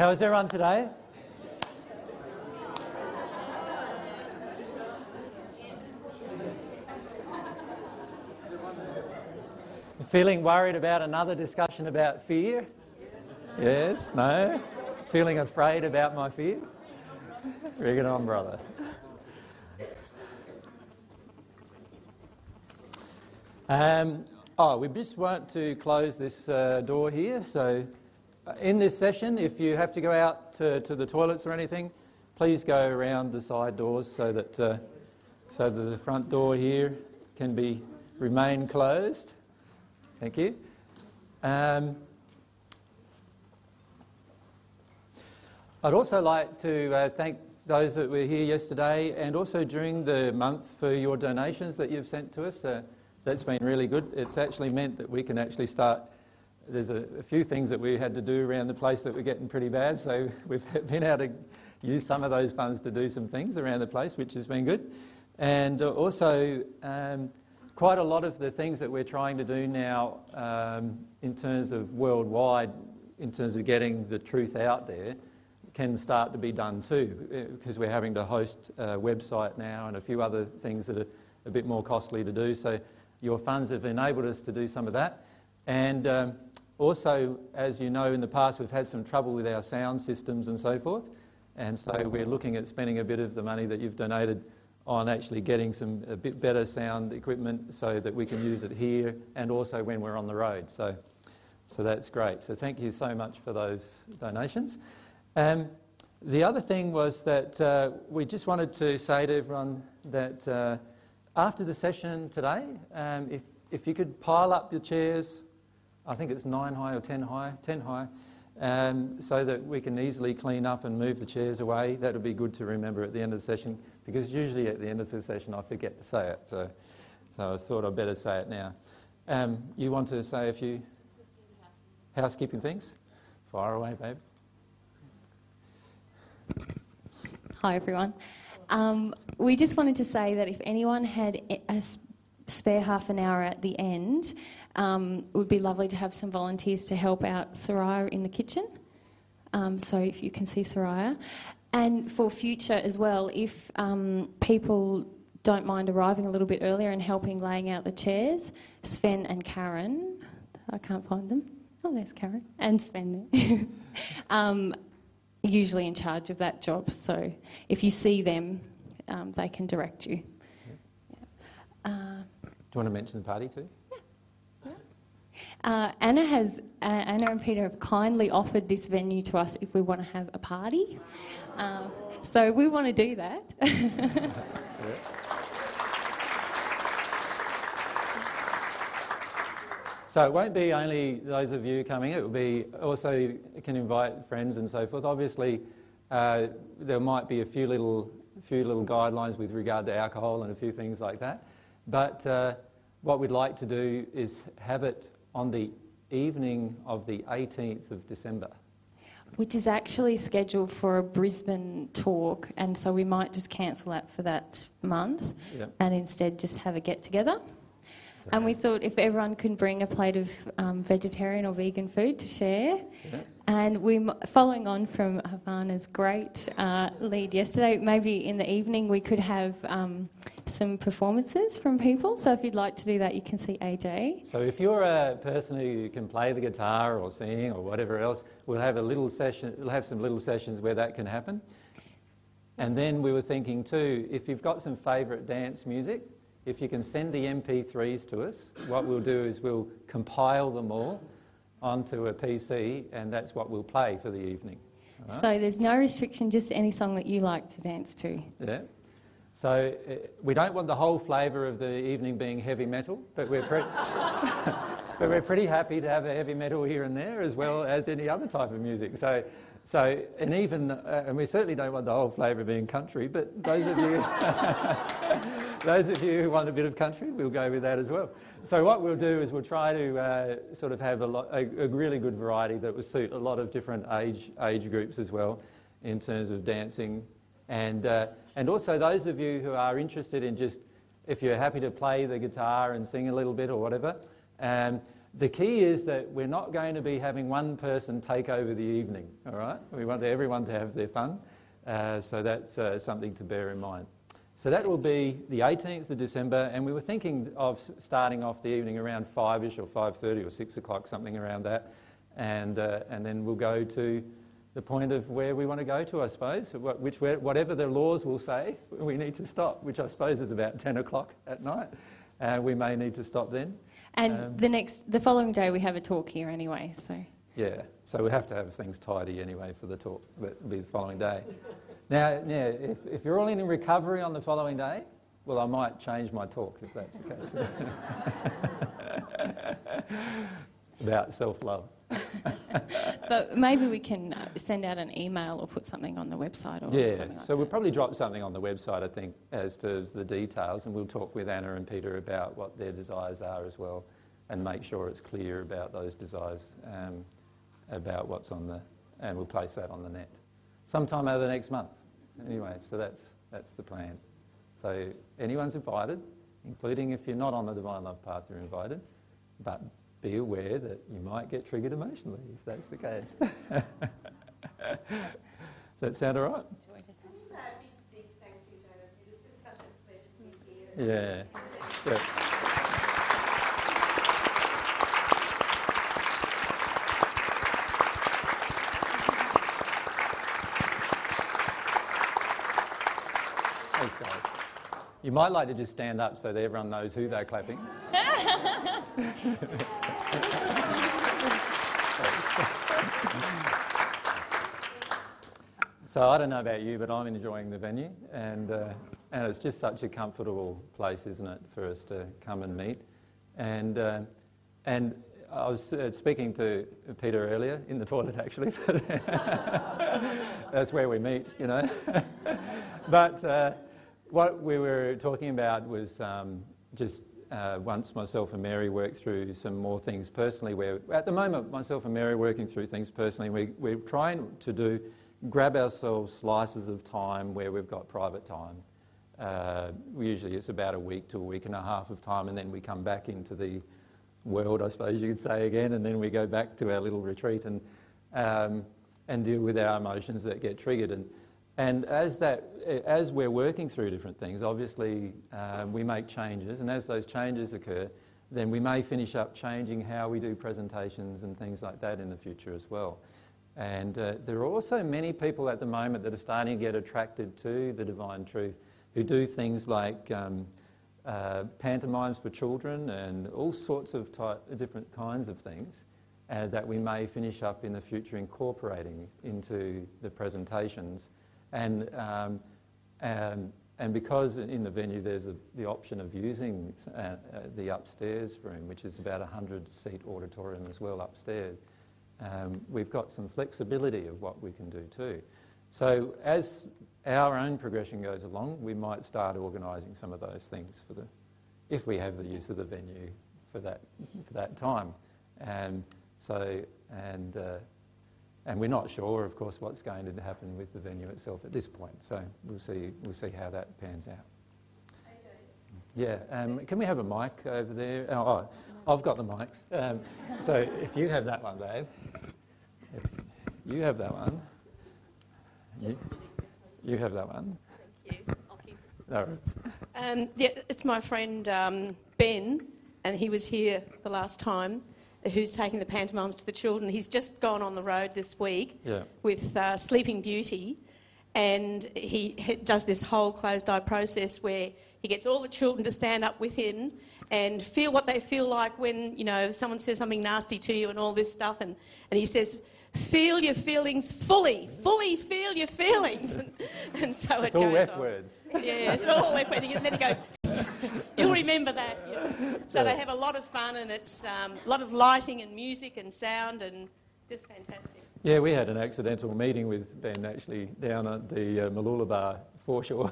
How is everyone today? Feeling worried about another discussion about fear? Yes? No? Feeling afraid about my fear? Bring it on, brother. We just want to close this door here. So in this session, if you have to go out to the toilets or anything, please go around the side doors so that the front door here can remain closed. Thank you. I'd also like to thank those that were here yesterday and also during the month for your donations that you've sent to us. That's been really good. It's actually meant that we can actually start. There's a few things that we had to do around the place that were getting pretty bad, so we've been able to use some of those funds to do some things around the place, which has been good. And also, quite a lot of the things that we're trying to do now in terms of worldwide, in terms of getting the truth out there, can start to be done too, because we're having to host a website now and a few other things that are a bit more costly to do. So your funds have enabled us to do some of that. And also, as you know, in the past we've had some trouble with our sound systems and so forth. And so we're looking at spending a bit of the money that you've donated on actually getting a bit better sound equipment so that we can use it here and also when we're on the road. So that's great. So thank you so much for those donations. The other thing was that we just wanted to say to everyone that after the session today, if you could pile up your chairs, I think it's 9 high or 10 high, so that we can easily clean up and move the chairs away. That would be good to remember at the end of the session, because usually at the end of the session I forget to say it, so I thought I'd better say it now. You want to say a few housekeeping things? Fire away, babe. Hi, everyone. We just wanted to say that if anyone had a spare half an hour at the end, it would be lovely to have some volunteers to help out Soraya in the kitchen. So if you can see Soraya. And for future as well, if people don't mind arriving a little bit earlier and helping laying out the chairs, Sven and Karen, I can't find them. Oh, there's Karen. And Sven there. Usually in charge of that job. So if you see them, they can direct you. Yeah. Do you want to mention the party too? Anna and Peter have kindly offered this venue to us if we want to have a party. So we want to do that. So it won't be only those of you coming, it will be also, you can invite friends and so forth. Obviously, there might be a few little guidelines with regard to alcohol and a few things like that. But what we'd like to do is have it on the evening of the 18th of December. Which is actually scheduled for a Brisbane talk, and so we might just cancel that for that month, yep, and instead just have a get-together. Right. And we thought if everyone can bring a plate of vegetarian or vegan food to share, yep, and we're following on from Havana's great lead yesterday, maybe in the evening we could have some performances from people. So if you'd like to do that, you can see AJ. So if you're a person who can play the guitar or sing or whatever else, we'll have a little session. We'll have some little sessions where that can happen. And then we were thinking too, if you've got some favourite dance music, if you can send the MP3s to us, what we'll do is we'll compile them all onto a PC, and that's what we'll play for the evening. Right? So there's no restriction, just any song that you like to dance to. Yeah. So we don't want the whole flavour of the evening being heavy metal, but we're pretty happy to have a heavy metal here and there, as well as any other type of music. And we certainly don't want the whole flavour being country. But those of you who want a bit of country, we'll go with that as well. So what we'll do is we'll try to sort of have a really good variety that will suit a lot of different age groups as well, in terms of dancing. And also those of you who are interested in if you're happy to play the guitar and sing a little bit or whatever, The key is that we're not going to be having one person take over the evening, all right? We want everyone to have their fun, so that's something to bear in mind. So that will be the 18th of December, and we were thinking of starting off the evening around 5-ish or 5:30 or 6 o'clock, something around that, and then we'll go to the point of where we want to go to, I suppose, which whatever the laws will say, we need to stop, which I suppose is about 10 o'clock at night. We may need to stop then. And the following day we have a talk here anyway, so... Yeah, so we have to have things tidy anyway for the talk, but it'll be the following day. Now, yeah, if you're all in recovery on the following day, well, I might change my talk if that's the case. About self-love. But maybe we can send out an email or put something on the website or something like that. We'll probably drop something on the website, I think, as to the details, and we'll talk with Anna and Peter about what their desires are as well and make sure it's clear about those desires, about what's on the... and we'll place that on the net. Sometime over the next month. Anyway, so that's the plan. So anyone's invited, including if you're not on the Divine Love Path, you're invited, but be aware that you might get triggered emotionally if that's the case. Does that sound all right? Can you say a big thank you, David? It's just such a pleasure to be here. Yeah. Thanks, guys. You might like to just stand up so that everyone knows who they're clapping. So I don't know about you, but I'm enjoying the venue, and it's just such a comfortable place, isn't it, for us to come and meet. And I was speaking to Peter earlier in the toilet, actually. But that's where we meet, you know. But what we were talking about was just. Once myself and Mary worked through some more things personally, where at the moment myself and Mary are working through things personally, we're trying to grab ourselves slices of time where we've got private time. Usually it's about a week to a week and a half of time, and then we come back into the world, I suppose you could say, again, and then we go back to our little retreat and deal with our emotions that get triggered. And as we're working through different things, obviously we make changes, and as those changes occur, then we may finish up changing how we do presentations and things like that in the future as well. And there are also many people at the moment that are starting to get attracted to the Divine Truth, who do things like pantomimes for children and all sorts of different kinds of things that we may finish up in the future incorporating into the presentations. And because in the venue there's the option of using the upstairs room, which is about 100-seat auditorium as well upstairs, we've got some flexibility of what we can do too. So as our own progression goes along, we might start organising some of those things if we have the use of the venue for that time. And we're not sure, of course, what's going to happen with the venue itself at this point. So we'll see how that pans out. Yeah. Can we have a mic over there? Oh, I've got the mics. So if you have that one, Dave. If you have that one. You have that one. Thank you. I'll keep it. No worries. It's my friend Ben, and he was here the last time, who's taking the pantomimes to the children. He's just gone on the road this week with Sleeping Beauty, and he does this whole closed-eye process where he gets all the children to stand up with him and feel what they feel like when, you know, someone says something nasty to you and all this stuff, and he says, feel your feelings fully feel your feelings. And so it goes on. It's all F words. Yeah, it's all F words. And then he goes... You'll remember that. Yeah. So they have a lot of fun, and it's a lot of lighting and music and sound, and just fantastic. Yeah, we had an accidental meeting with Ben actually down at the Mooloolaba foreshore,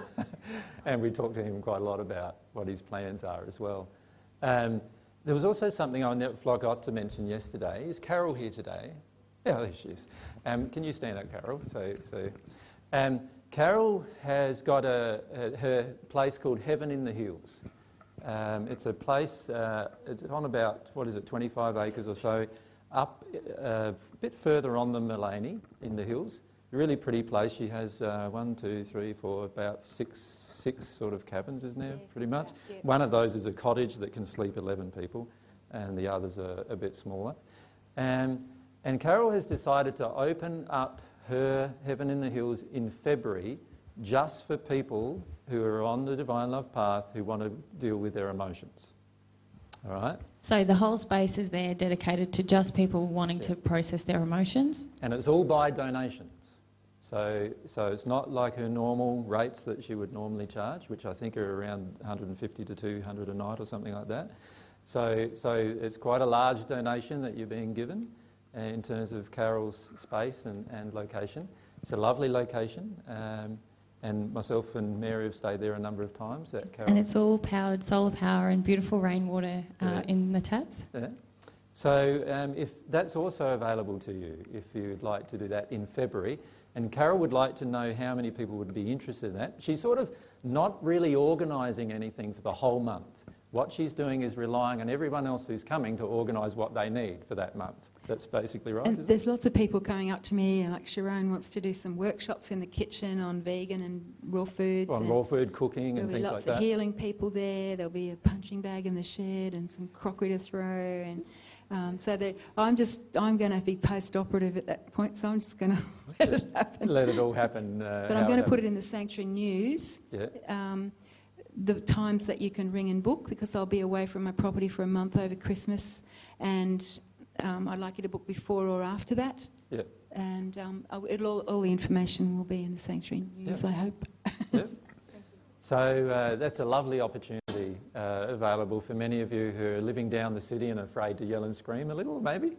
and we talked to him quite a lot about what his plans are as well. There was also something I forgot to mention yesterday. Is Carol here today? Yeah, there she is. Can you stand up, Carol? Carol has got her place called Heaven in the Hills, It's a place, it's on about, 25 acres or so, up a bit further on than Mulaney in the hills. A really pretty place. She has one, two, three, four, about six sort of cabins, isn't there, yes, pretty much? Yeah, yeah. One of those is a cottage that can sleep 11 people, and the others are a bit smaller. And Carol has decided to open up her Heaven in the Hills in February just for people who are on the Divine Love Path who want to deal with their emotions. All right? So the whole space is there dedicated to just people wanting to process their emotions? And it's all by donations. So it's not like her normal rates that she would normally charge, which I think are around 150 to 200 a night or something like that. So it's quite a large donation that you're being given in terms of Carol's space and location. It's a lovely location. And myself and Mary have stayed there a number of times at Carol. And it's all powered, solar power and beautiful rainwater in the taps. Yeah. So if that's also available to you, if you'd like to do that in February. And Carol would like to know how many people would be interested in that. She's sort of not really organising anything for the whole month. What she's doing is relying on everyone else who's coming to organise what they need for that month. That's basically right. And there's lots of people coming up to me, like Sharon wants to do some workshops in the kitchen on vegan and raw foods. On raw food cooking and things like that. There'll be lots of healing people there. There'll be a punching bag in the shed and some crockery to throw. And I'm going to be post-operative at that point, so I'm just going to let it happen. Let it all happen. But I'm going to put it in the Sanctuary News. Yeah. The times that you can ring and book, because I'll be away from my property for a month over Christmas, and I'd like you to book before or after that. Yeah. And all the information will be in the Sanctuary News, I hope. Yeah. So that's a lovely opportunity available for many of you who are living down the city and are afraid to yell and scream a little, maybe,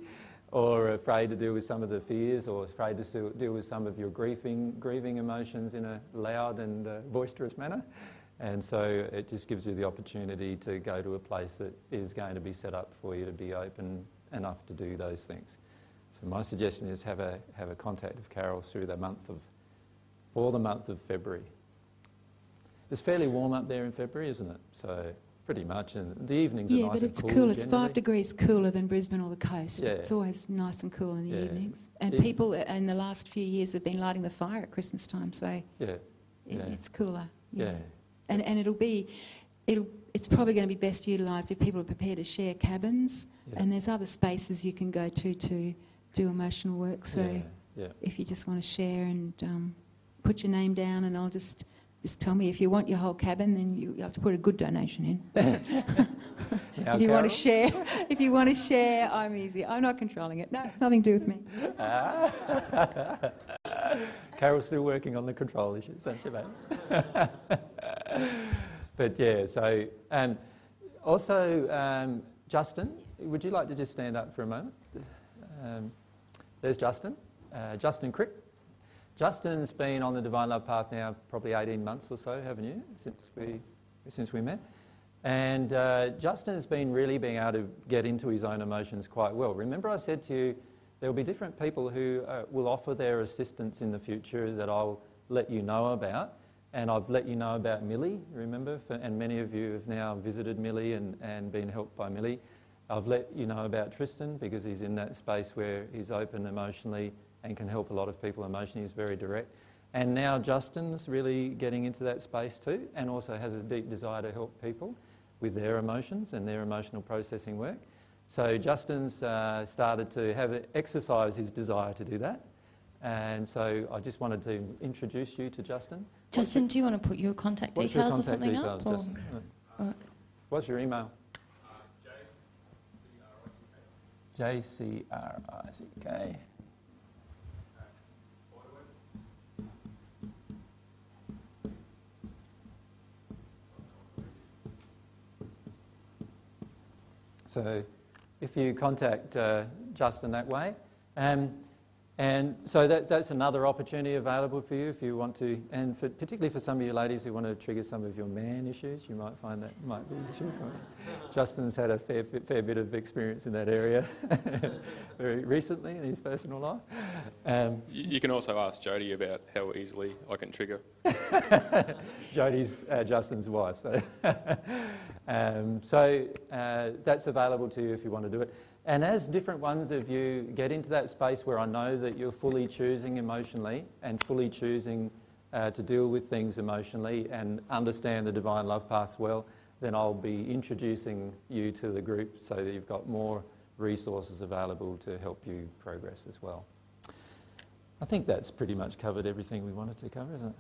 or afraid to deal with some of the fears, or afraid to deal with some of your grieving emotions in a loud and boisterous manner. And so it just gives you the opportunity to go to a place that is going to be set up for you to be open enough to do those things. So my suggestion is have a contact with Carol through the month of, for the month of February. It's fairly warm up there in February, isn't it? So pretty much, and the evenings are nice and cool. Yeah, but it's cool. It's 5 degrees cooler than Brisbane or the coast. Yeah. It's always nice and cool in the evenings. And people in the last few years have been lighting the fire at Christmas time, so it's cooler. Yeah. And it's probably going to be best utilised if people are prepared to share cabins. Yeah. And there's other spaces you can go to do emotional work. So if you just want to share and put your name down, and I'll just tell me if you want your whole cabin, then you have to put a good donation in. If you want to share, I'm easy. I'm not controlling it. No, it's nothing to do with me. Carol's still working on the control issues, isn't she, mate? But so also, Justin, would you like to just stand up for a moment? There's Justin, Justin Crick. Justin's been on the Divine Love Path now probably 18 months or so, haven't you, since we met? And Justin's been really being able to get into his own emotions quite well. Remember I said to you, there will be different people who will offer their assistance in the future that I'll let you know about. And I've let you know about Millie, remember? And many of you have now visited Millie and been helped by Millie. I've let you know about Tristan because he's in that space where he's open emotionally and can help a lot of people emotionally. He's very direct. And now Justin's really getting into that space too, and also has a deep desire to help people with their emotions and their emotional processing work. So Justin's started to exercise his desire to do that. And so I just wanted to introduce you to Justin. Justin, do you want to put your contact details or something up? What's your email? JCRICK. So if you contact Justin that way, And so that's another opportunity available for you if you want to, and for, particularly for some of you ladies who want to trigger some of your man issues, you might find that might be an issue. Justin's had a fair bit of experience in that area very recently in his personal life. You can also ask Jodie about how easily I can trigger. Jodie's Justin's wife, so that's available to you if you want to do it. And as different ones of you get into that space where I know that you're fully choosing emotionally and fully choosing to deal with things emotionally and understand the Divine Love Path well, then I'll be introducing you to the group so that you've got more resources available to help you progress as well. I think that's pretty much covered everything we wanted to cover, isn't it?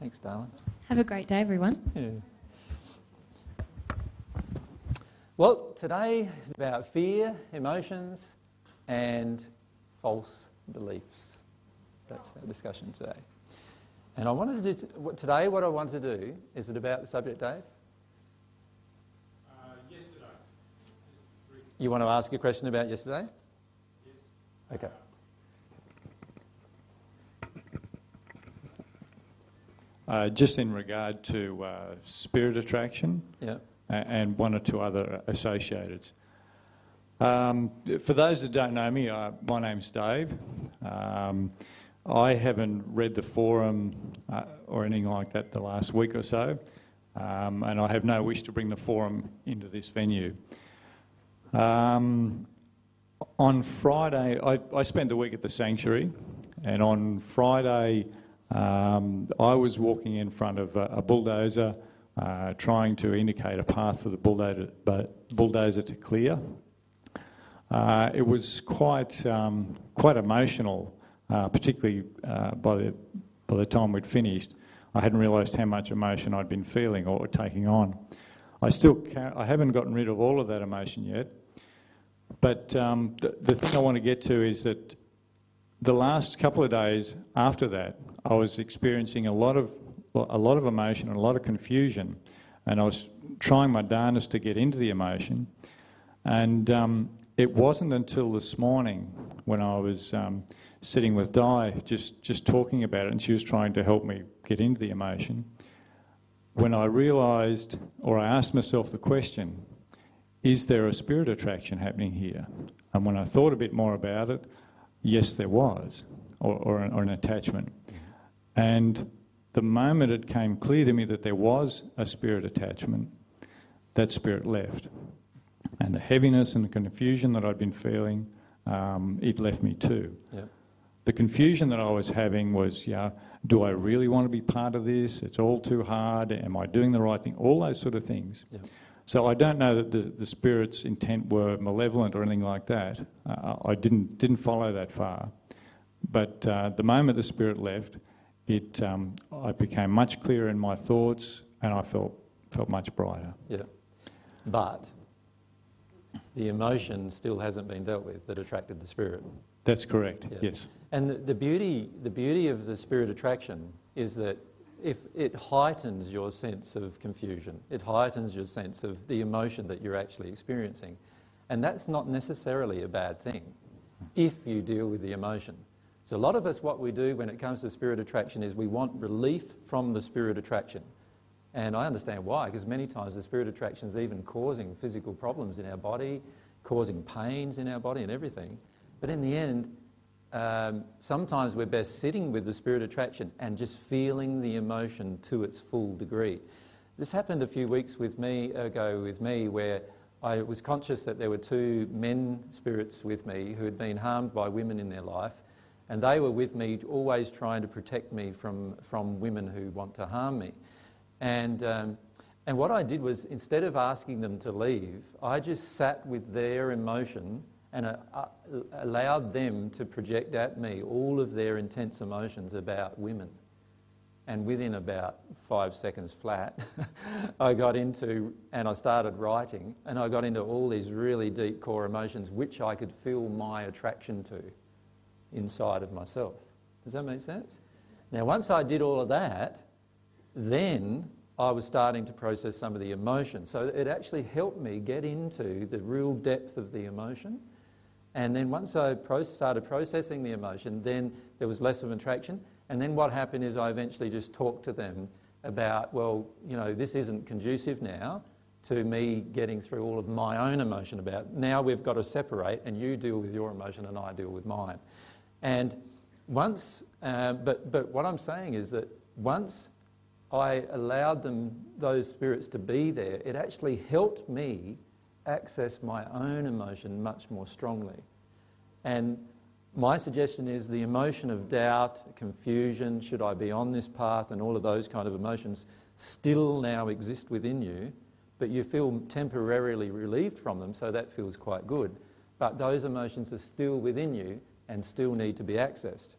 Thanks, darling. Have a great day, everyone. Yeah. Well, today is about fear, emotions, and false beliefs. That's our discussion today. And I wanted to do today. What I want to do is it about the subject, Dave? Yesterday. You want to ask a question about yesterday? Yes. Okay. Just in regard to spirit attraction. Yeah. And one or two other associated. For those that don't know me, my name's Dave. I haven't read the forum or anything like that the last week or so, and I have no wish to bring the forum into this venue. On Friday, I spent the week at the sanctuary, and on Friday I was walking in front of a bulldozer, trying to indicate a path for the bulldozer to clear. It was quite emotional, particularly by the time we'd finished. I hadn't realised how much emotion I'd been feeling or taking on. I haven't gotten rid of all of that emotion yet. But the thing I want to get to is that the last couple of days after that, I was experiencing a lot of emotion and a lot of confusion, and I was trying my darndest to get into the emotion, and it wasn't until this morning when I was sitting with Di just talking about it, and she was trying to help me get into the emotion, when I realised, or I asked myself the question, is there a spirit attraction happening here? And when I thought a bit more about it, yes there was, or an attachment. And the moment it came clear to me that there was a spirit attachment, that spirit left. And the heaviness and the confusion that I'd been feeling, it left me too. Yep. The confusion that I was having was, do I really want to be part of this? It's all too hard. Am I doing the right thing? All those sort of things. Yep. So I don't know that the spirit's intent were malevolent or anything like that. I didn't follow that far. But the moment the spirit left, I became much clearer in my thoughts, and I felt much brighter. Yeah, but the emotion still hasn't been dealt with that attracted the spirit. That's correct. Yeah. Yes. And the beauty of the spirit attraction is that if it heightens your sense of confusion, it heightens your sense of the emotion that you're actually experiencing, and that's not necessarily a bad thing if you deal with the emotion. So a lot of us, what we do when it comes to spirit attraction is we want relief from the spirit attraction. And I understand why, because many times the spirit attraction is even causing physical problems in our body, causing pains in our body and everything. But in the end, sometimes we're best sitting with the spirit attraction and just feeling the emotion to its full degree. This happened a few weeks ago with me where I was conscious that there were two men spirits with me who had been harmed by women in their life. And they were with me, always trying to protect me from women who want to harm me. And what I did was, instead of asking them to leave, I just sat with their emotion and allowed them to project at me all of their intense emotions about women. And within about 5 seconds flat, I started writing, and I got into all these really deep core emotions, which I could feel my attraction to inside of myself. Does that make sense? Now, once I did all of that, then I was starting to process some of the emotion. So it actually helped me get into the real depth of the emotion And then once I started processing the emotion, then there was less of an attraction. And then what happened is I eventually just talked to them about, well, you know, this isn't conducive now to me getting through all of my own emotion about it. Now we've got to separate and you deal with your emotion and I deal with mine. And once, but what I'm saying is that once I allowed them, those spirits to be there, it actually helped me access my own emotion much more strongly. And my suggestion is the emotion of doubt, confusion, should I be on this path, and all of those kind of emotions still now exist within you, but you feel temporarily relieved from them, so that feels quite good. But those emotions are still within you and still need to be accessed.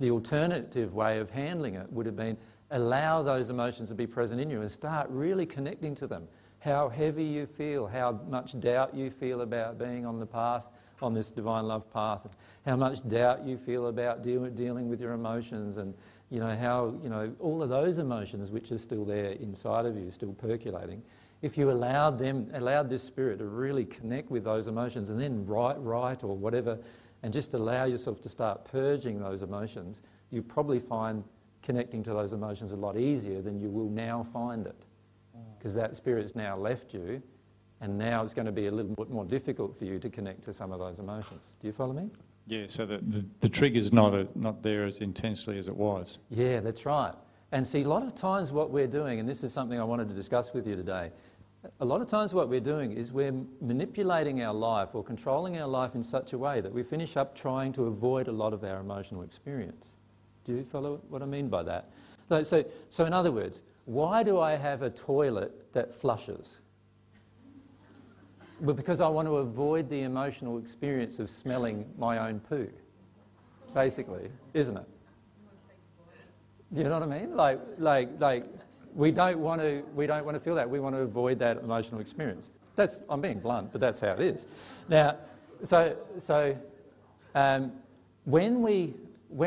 The alternative way of handling it would have been allow those emotions to be present in you and start really connecting to them. How heavy you feel, how much doubt you feel about being on the path, on this divine love path, how much doubt you feel about dealing with your emotions, and you know how, you know, all of those emotions which are still there inside of you, still percolating. If you allowed them, allowed this spirit to really connect with those emotions, and then write or whatever, and just allow yourself to start purging those emotions, you probably find connecting to those emotions a lot easier than you will now find it, because that spirit's now left you, and now it's going to be a little bit more difficult for you to connect to some of those emotions. Do you follow me? Yeah, so the trigger's not there as intensely as it was. Yeah, that's right. And see, a lot of times what we're doing, and this is something I wanted to discuss with you today, a lot of times what we're doing is we're manipulating our life or controlling our life in such a way that we finish up trying to avoid a lot of our emotional experience. Do you follow what I mean by that? So in other words, why do I have a toilet that flushes? Well, because I want to avoid the emotional experience of smelling my own poo, basically, isn't it? You know what I mean? Like we don't want to feel that. We want to avoid that emotional experience. I'm being blunt, but that's how it is. Now, when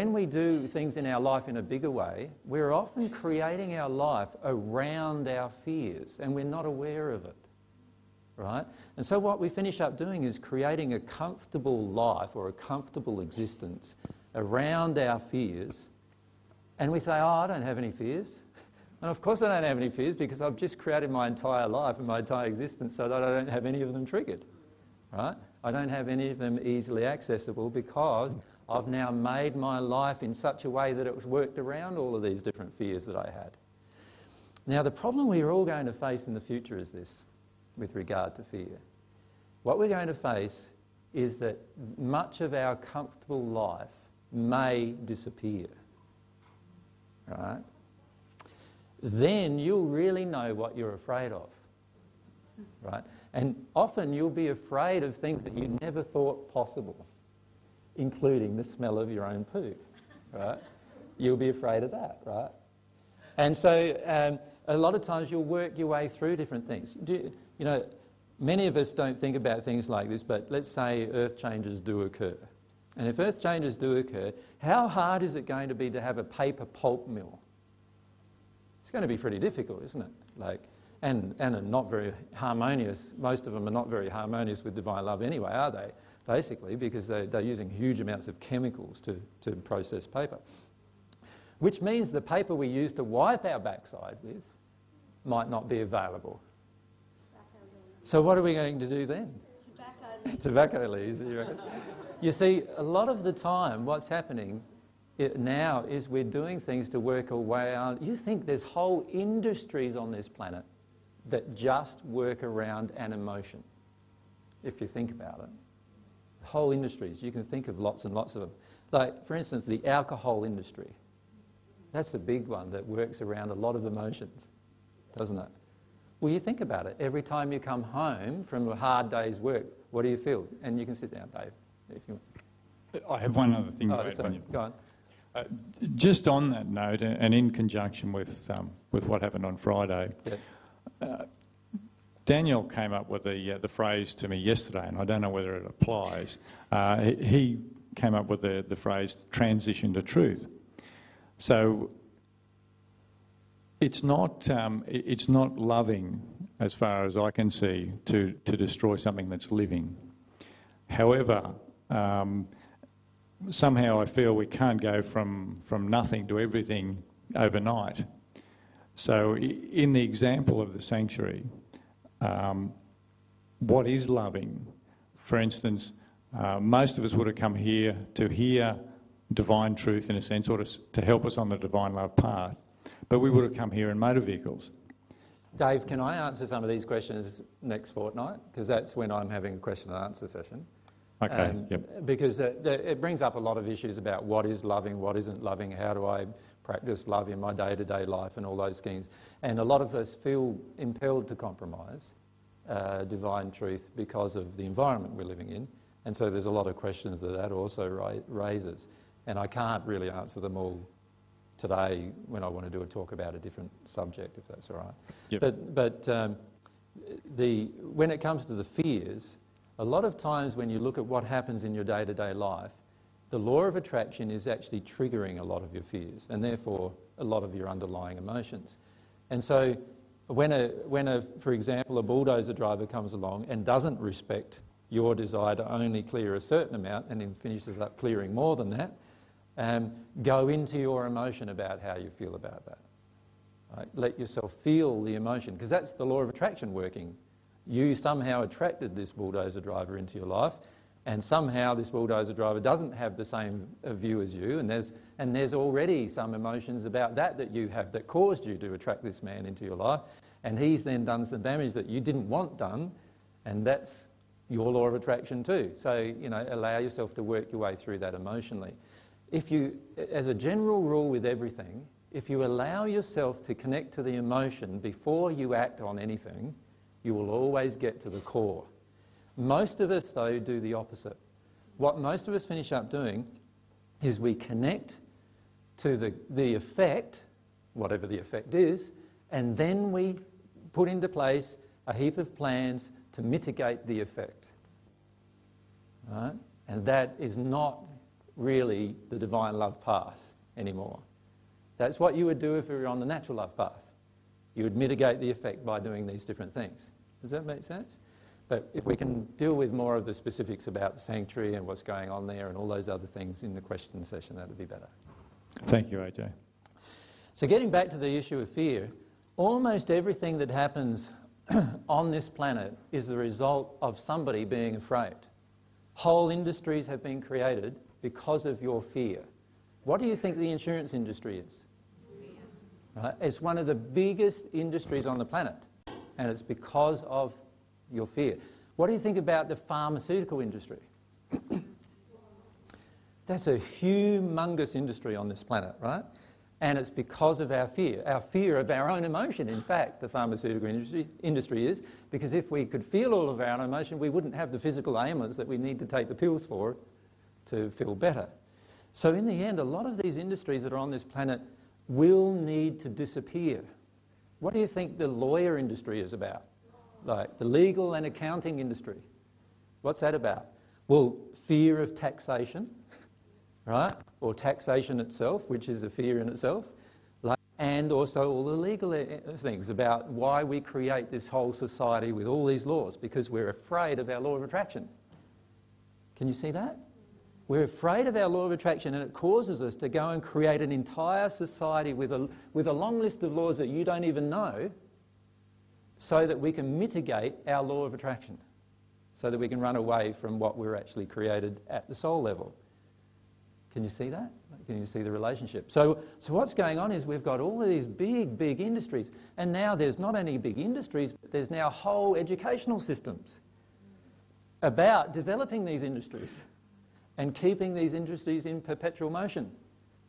we do things in our life in a bigger way, we're often creating our life around our fears, and we're not aware of it. Right? And so what we finish up doing is creating a comfortable life or a comfortable existence around our fears, and we say, oh, I don't have any fears. And of course I don't have any fears, because I've just created my entire life and my entire existence so that I don't have any of them triggered. Right? I don't have any of them easily accessible, because I've now made my life in such a way that it was worked around all of these different fears that I had. Now, the problem we're all going to face in the future is this. With regard to fear, what we're going to face is that much of our comfortable life may disappear, right? Then you'll really know what you're afraid of, right? And often you'll be afraid of things that you never thought possible, including the smell of your own poo, right? You'll be afraid of that, right? And so a lot of times you'll work your way through different things. You know, many of us don't think about things like this, but let's say earth changes do occur. And if earth changes do occur, how hard is it going to be to have a paper pulp mill? It's going to be pretty difficult, isn't it? And not very harmonious. Most of them are not very harmonious with divine love anyway, are they? Basically, because they're using huge amounts of chemicals to process paper. Which means the paper we use to wipe our backside with might not be available. So what are we going to do then? Tobacco leaves. You reckon? You see, a lot of the time what's happening now is we're doing things to work our way out. You think there's whole industries on this planet that just work around an emotion, if you think about it. Whole industries. You can think of lots and lots of them. Like, for instance, the alcohol industry. That's a big one that works around a lot of emotions, doesn't it? Well, you think about it. Every time you come home from a hard day's work, what do you feel? And you can sit down, Dave, if you want. I have one other thing to add. Sorry. Go on. Just on that note, and in conjunction with what happened on Friday, yeah. Daniel came up with the phrase to me yesterday, and I don't know whether it applies. He came up with the phrase transition to truth. So it's not loving, as far as I can see, to destroy something that's living. However, somehow I feel we can't go from nothing to everything overnight. So in the example of the sanctuary, what is loving? For instance, most of us would have come here to hear divine truth in a sense, or to help us on the divine love path, but we would have come here in motor vehicles. Dave, can I answer some of these questions next fortnight? Because that's when I'm having a question and answer session. Okay, yep. Because it brings up a lot of issues about what is loving, what isn't loving, how do I practice love in my day-to-day life and all those things. And a lot of us feel impelled to compromise divine truth because of the environment we're living in. And so there's a lot of questions that also raises. And I can't really answer them all today when I want to do a talk about a different subject, if that's all right. Yep. But when it comes to the fears, a lot of times when you look at what happens in your day-to-day life, the law of attraction is actually triggering a lot of your fears and therefore a lot of your underlying emotions. And so when, for example, a bulldozer driver comes along and doesn't respect your desire to only clear a certain amount and then finishes up clearing more than that, go into your emotion about how you feel about that. Right? Let yourself feel the emotion, because that's the law of attraction working. You somehow attracted this bulldozer driver into your life, and somehow this bulldozer driver doesn't have the same view as you, and there's already some emotions about that you have that caused you to attract this man into your life, and he's then done some damage that you didn't want done, and that's your law of attraction too. So, allow yourself to work your way through that emotionally. If you, as a general rule with everything, if you allow yourself to connect to the emotion before you act on anything, you will always get to the core. Most of us, though, do the opposite. What most of us finish up doing is we connect to the effect, whatever the effect is, and then we put into place a heap of plans to mitigate the effect. Right? And that is not really the divine love path anymore. That's what you would do if you were on the natural love path. You would mitigate the effect by doing these different things. Does that make sense? But if we can deal with more of the specifics about the sanctuary and what's going on there and all those other things in the question session, that would be better. Thank you, AJ. So getting back to the issue of fear, almost everything that happens on this planet is the result of somebody being afraid. Whole industries have been created because of your fear. What do you think the insurance industry is? Right? It's one of the biggest industries on the planet, and it's because of your fear. What do you think about the pharmaceutical industry? That's a humongous industry on this planet, right? And it's because of our fear of our own emotion. In fact, the pharmaceutical industry is, because if we could feel all of our own emotion, we wouldn't have the physical ailments that we need to take the pills for to feel better. So in the end, a lot of these industries that are on this planet will need to disappear. What do you think the lawyer industry is about? Like the legal and accounting industry. What's that about? Well, fear of taxation, right? Or taxation itself, which is a fear in itself. And also all the legal things about why we create this whole society with all these laws, because we're afraid of our law of attraction. Can you see that? We're afraid of our law of attraction, and it causes us to go and create an entire society with a long list of laws that you don't even know, so that we can mitigate our law of attraction, so that we can run away from what we're actually created at the soul level. Can you see that? Can you see the relationship? So what's going on is we've got all of these big, big industries, and now there's not only big industries, but there's now whole educational systems about developing these industries and keeping these industries in perpetual motion,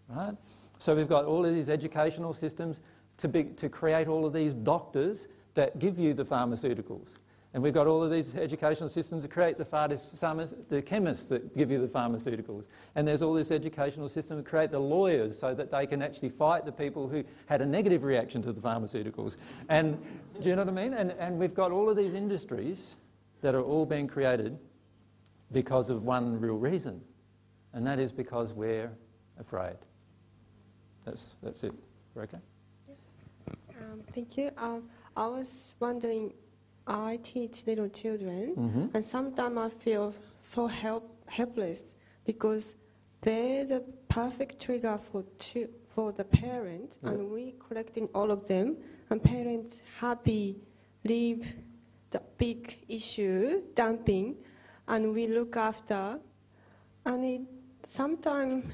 right? So we've got all of these educational systems to create all of these doctors that give you the pharmaceuticals. And we've got all of these educational systems to create the chemists that give you the pharmaceuticals. And there's all this educational system to create the lawyers so that they can actually fight the people who had a negative reaction to the pharmaceuticals. And do you know what I mean? And we've got all of these industries that are all being created because of one real reason, and that is because we're afraid. That's it. We're okay? Yeah. Thank you. I was wondering I teach little children, and sometimes I feel so helpless because they're the perfect trigger for the parents, and we collecting all of them, and parents happy leave the big issue dumping, and we look after, and it, sometimes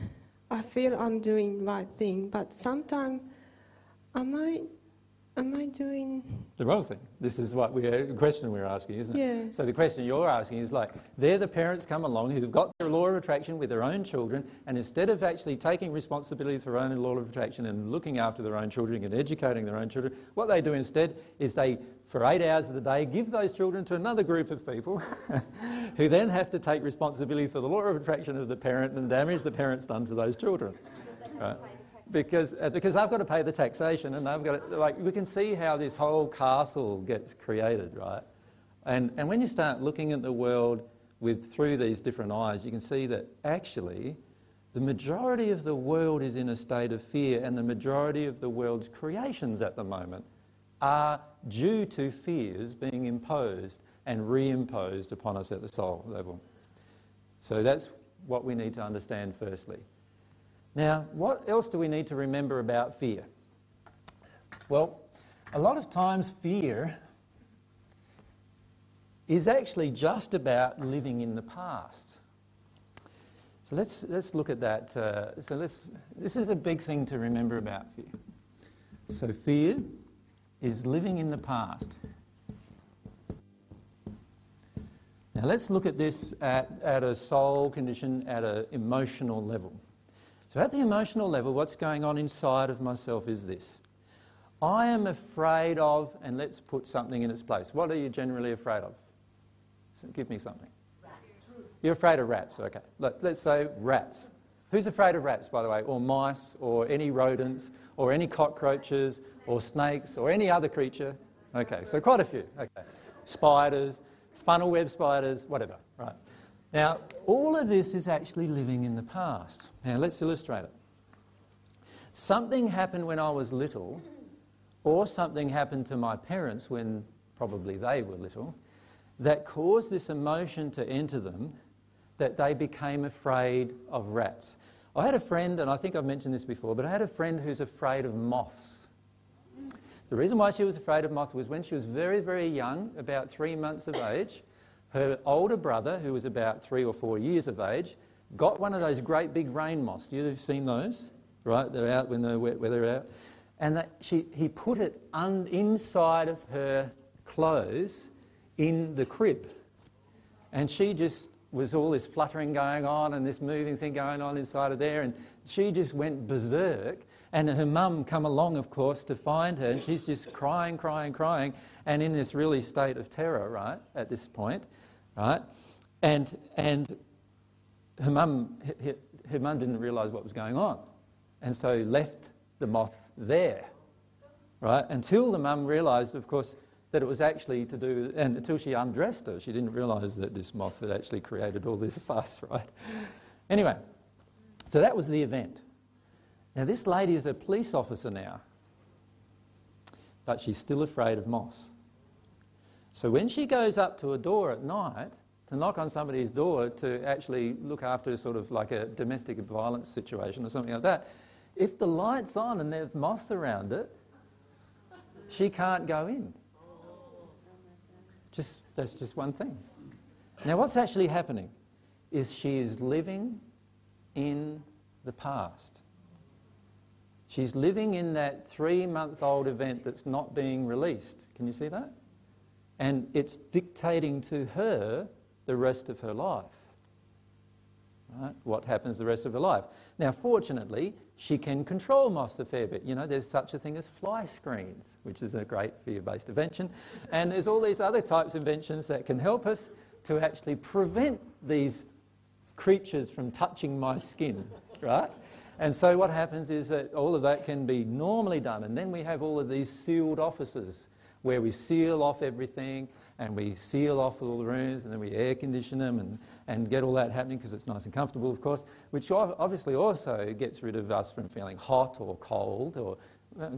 I feel I'm doing right thing, but sometimes am I doing the wrong thing? This is what the question we're asking, isn't it? Yeah. So the question you're asking is like, they're the parents come along who've got their law of attraction with their own children, and instead of actually taking responsibility for their own law of attraction and looking after their own children and educating their own children, what they do instead is they, for 8 hours of the day, give those children to another group of people who then have to take responsibility for the law of attraction of the parent and the damage the parent's done to those children. Right? Because I've got to pay the taxation, and I've got to, like, we can see how this whole castle gets created, right? And when you start looking at the world through these different eyes, you can see that actually the majority of the world is in a state of fear, and the majority of the world's creations at the moment are due to fears being imposed and reimposed upon us at the soul level. So that's what we need to understand firstly. Now, what else do we need to remember about fear? Well, a lot of times fear is actually just about living in the past. So let's look at that. This is a big thing to remember about fear. So fear is living in the past. Now let's look at this at a soul condition, at an emotional level. So at the emotional level, what's going on inside of myself is this. I am afraid of, and let's put something in its place. What are you generally afraid of? So give me something. Rats. You're afraid of rats, okay. Let's say rats. Who's afraid of rats, by the way? Or mice, or any rodents, or any cockroaches, or snakes, or any other creature? Okay, so quite a few. Okay. Spiders, funnel web spiders, whatever, right. Now, all of this is actually living in the past. Now, let's illustrate it. Something happened when I was little, or something happened to my parents when probably they were little, that caused this emotion to enter them that they became afraid of rats. I had a friend, and I think I've mentioned this before, but I had a friend who's afraid of moths. The reason why she was afraid of moths was when she was very, very young, about 3 months of age, her older brother, who was about 3 or 4 years of age, got one of those great big rain moths. You've seen those, right? They're out when the wet weather out. And he put it inside of her clothes in the crib. And she just was all this fluttering going on and this moving thing going on inside of there. And she just went berserk. And her mum come along, of course, to find her. And she's just crying, crying, crying. And in this really state of terror, right, at this point. Right, and her mum didn't realise what was going on, and so left the moth there, right, until the mum realised, of course, that it was actually to do, and until she undressed her, she didn't realise that this moth had actually created all this fuss, right. Anyway, so that was the event. Now this lady is a police officer now, but she's still afraid of moths. So when she goes up to a door at night to knock on somebody's door to actually look after sort of like a domestic violence situation or something like that, if the light's on and there's moths around it, she can't go in. That's just one thing. Now what's actually happening is she is living in the past. She's living in that 3-month-old event that's not being released. Can you see that? And it's dictating to her the rest of her life. Right? What happens the rest of her life? Now, fortunately, she can control moths a fair bit. You know, there's such a thing as fly screens, which is a great fear-based invention. And there's all these other types of inventions that can help us to actually prevent these creatures from touching my skin, right? And so what happens is that all of that can be normally done. And then we have all of these sealed offices, where we seal off everything and we seal off all the rooms and then we air condition them and get all that happening because it's nice and comfortable, of course, which obviously also gets rid of us from feeling hot or cold or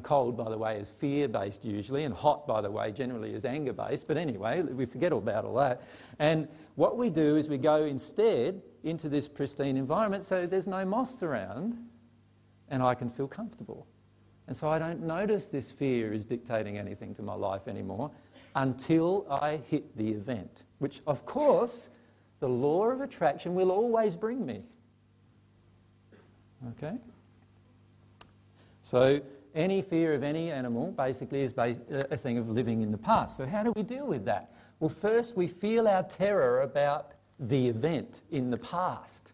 Cold, by the way, is fear-based usually, and hot, by the way, generally is anger-based. But anyway, we forget about all that. And what we do is we go instead into this pristine environment so there's no moss around and I can feel comfortable. And so I don't notice this fear is dictating anything to my life anymore until I hit the event, which, of course, the law of attraction will always bring me. Okay? So any fear of any animal basically is a thing of living in the past. So how do we deal with that? Well, first we feel our terror about the event in the past.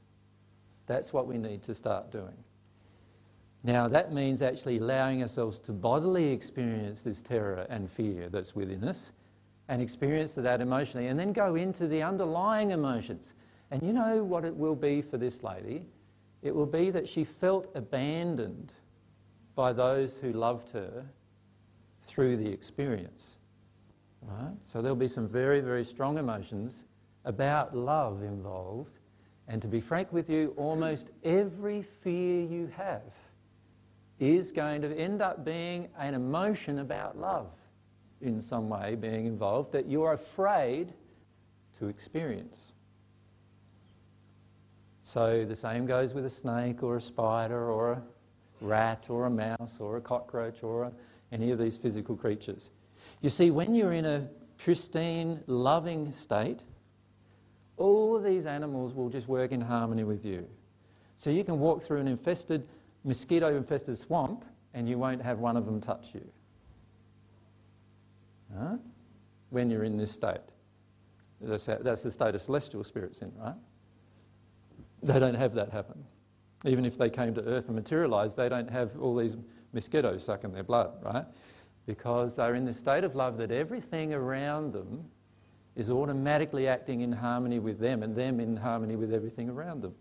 That's what we need to start doing. Now, that means actually allowing ourselves to bodily experience this terror and fear that's within us and experience that emotionally, and then go into the underlying emotions. And you know what it will be for this lady? It will be that she felt abandoned by those who loved her through the experience. Right? So there'll be some very, very strong emotions about love involved. And to be frank with you, almost every fear you have is going to end up being an emotion about love in some way being involved that you're afraid to experience. So the same goes with a snake or a spider or a rat or a mouse or a cockroach or any of these physical creatures. You see, when you're in a pristine, loving state, all of these animals will just work in harmony with you. So you can walk through an mosquito-infested swamp and you won't have one of them touch you. Huh? When you're in this state. That's the state of celestial spirits in, right? They don't have that happen. Even if they came to Earth and materialised, they don't have all these mosquitoes sucking their blood, right? Because they're in the state of love that everything around them is automatically acting in harmony with them and them in harmony with everything around them.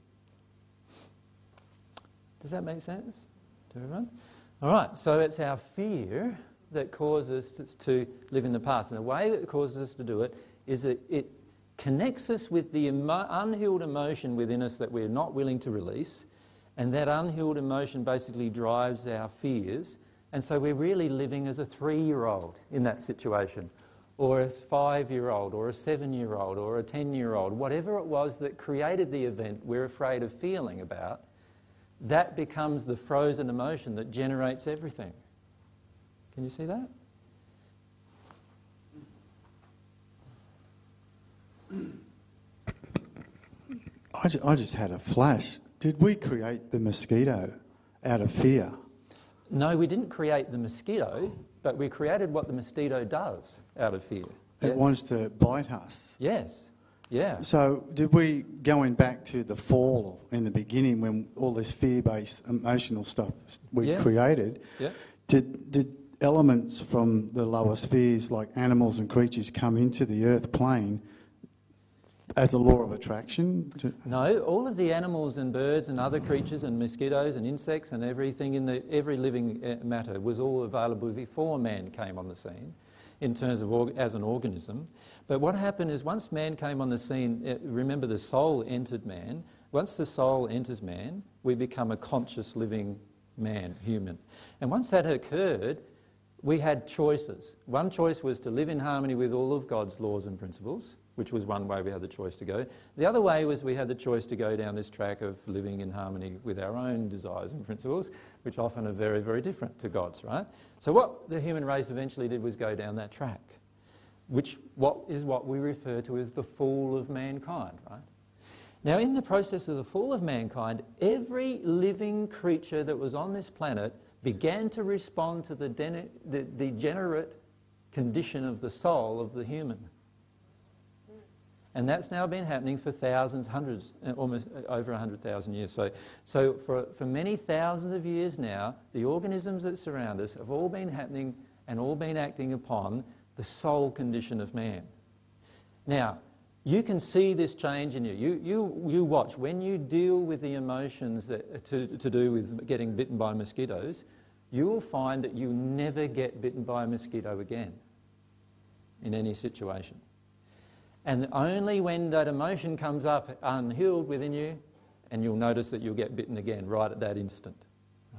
Does that make sense to everyone? All right, so it's our fear that causes us to live in the past. And the way that it causes us to do it is that it connects us with the unhealed emotion within us that we're not willing to release. And that unhealed emotion basically drives our fears. And so we're really living as a 3-year-old in that situation, or a 5-year-old, or a 7-year-old, or a 10-year-old, whatever it was that created the event we're afraid of feeling about, that becomes the frozen emotion that generates everything. Can you see that? I just had a flash. Did we create the mosquito out of fear? No, we didn't create the mosquito. But we created what the mosquito does out of fear. Yes. It wants to bite us. Yes, yeah. So did we, going back to the fall in the beginning when all this fear-based emotional stuff we created, did elements from the lower spheres like animals and creatures come into the earth plane as a law of attraction? No, all of the animals and birds and other creatures and mosquitoes and insects and everything in every living matter was all available before man came on the scene in terms of as an organism. But what happened is once man came on the scene, remember the soul entered man. Once the soul enters man, we become a conscious living man, human. And once that occurred, we had choices. One choice was to live in harmony with all of God's laws and principles, which was one way we had the choice to go. The other way was we had the choice to go down this track of living in harmony with our own desires and principles, which often are very, very different to God's, right? So what the human race eventually did was go down that track, which is what we refer to as the fall of mankind, right? Now, in the process of the fall of mankind, every living creature that was on this planet began to respond to the degenerate condition of the soul of the human. And that's now been happening for thousands, hundreds, almost over 100,000 years. So for many thousands of years now, the organisms that surround us have all been happening and all been acting upon the soul condition of man. Now, you can see this change in you. You watch. When you deal with the emotions that to do with getting bitten by mosquitoes, you will find that you never get bitten by a mosquito again in any situation. And only when that emotion comes up unhealed within you, and you'll notice that you'll get bitten again right at that instant.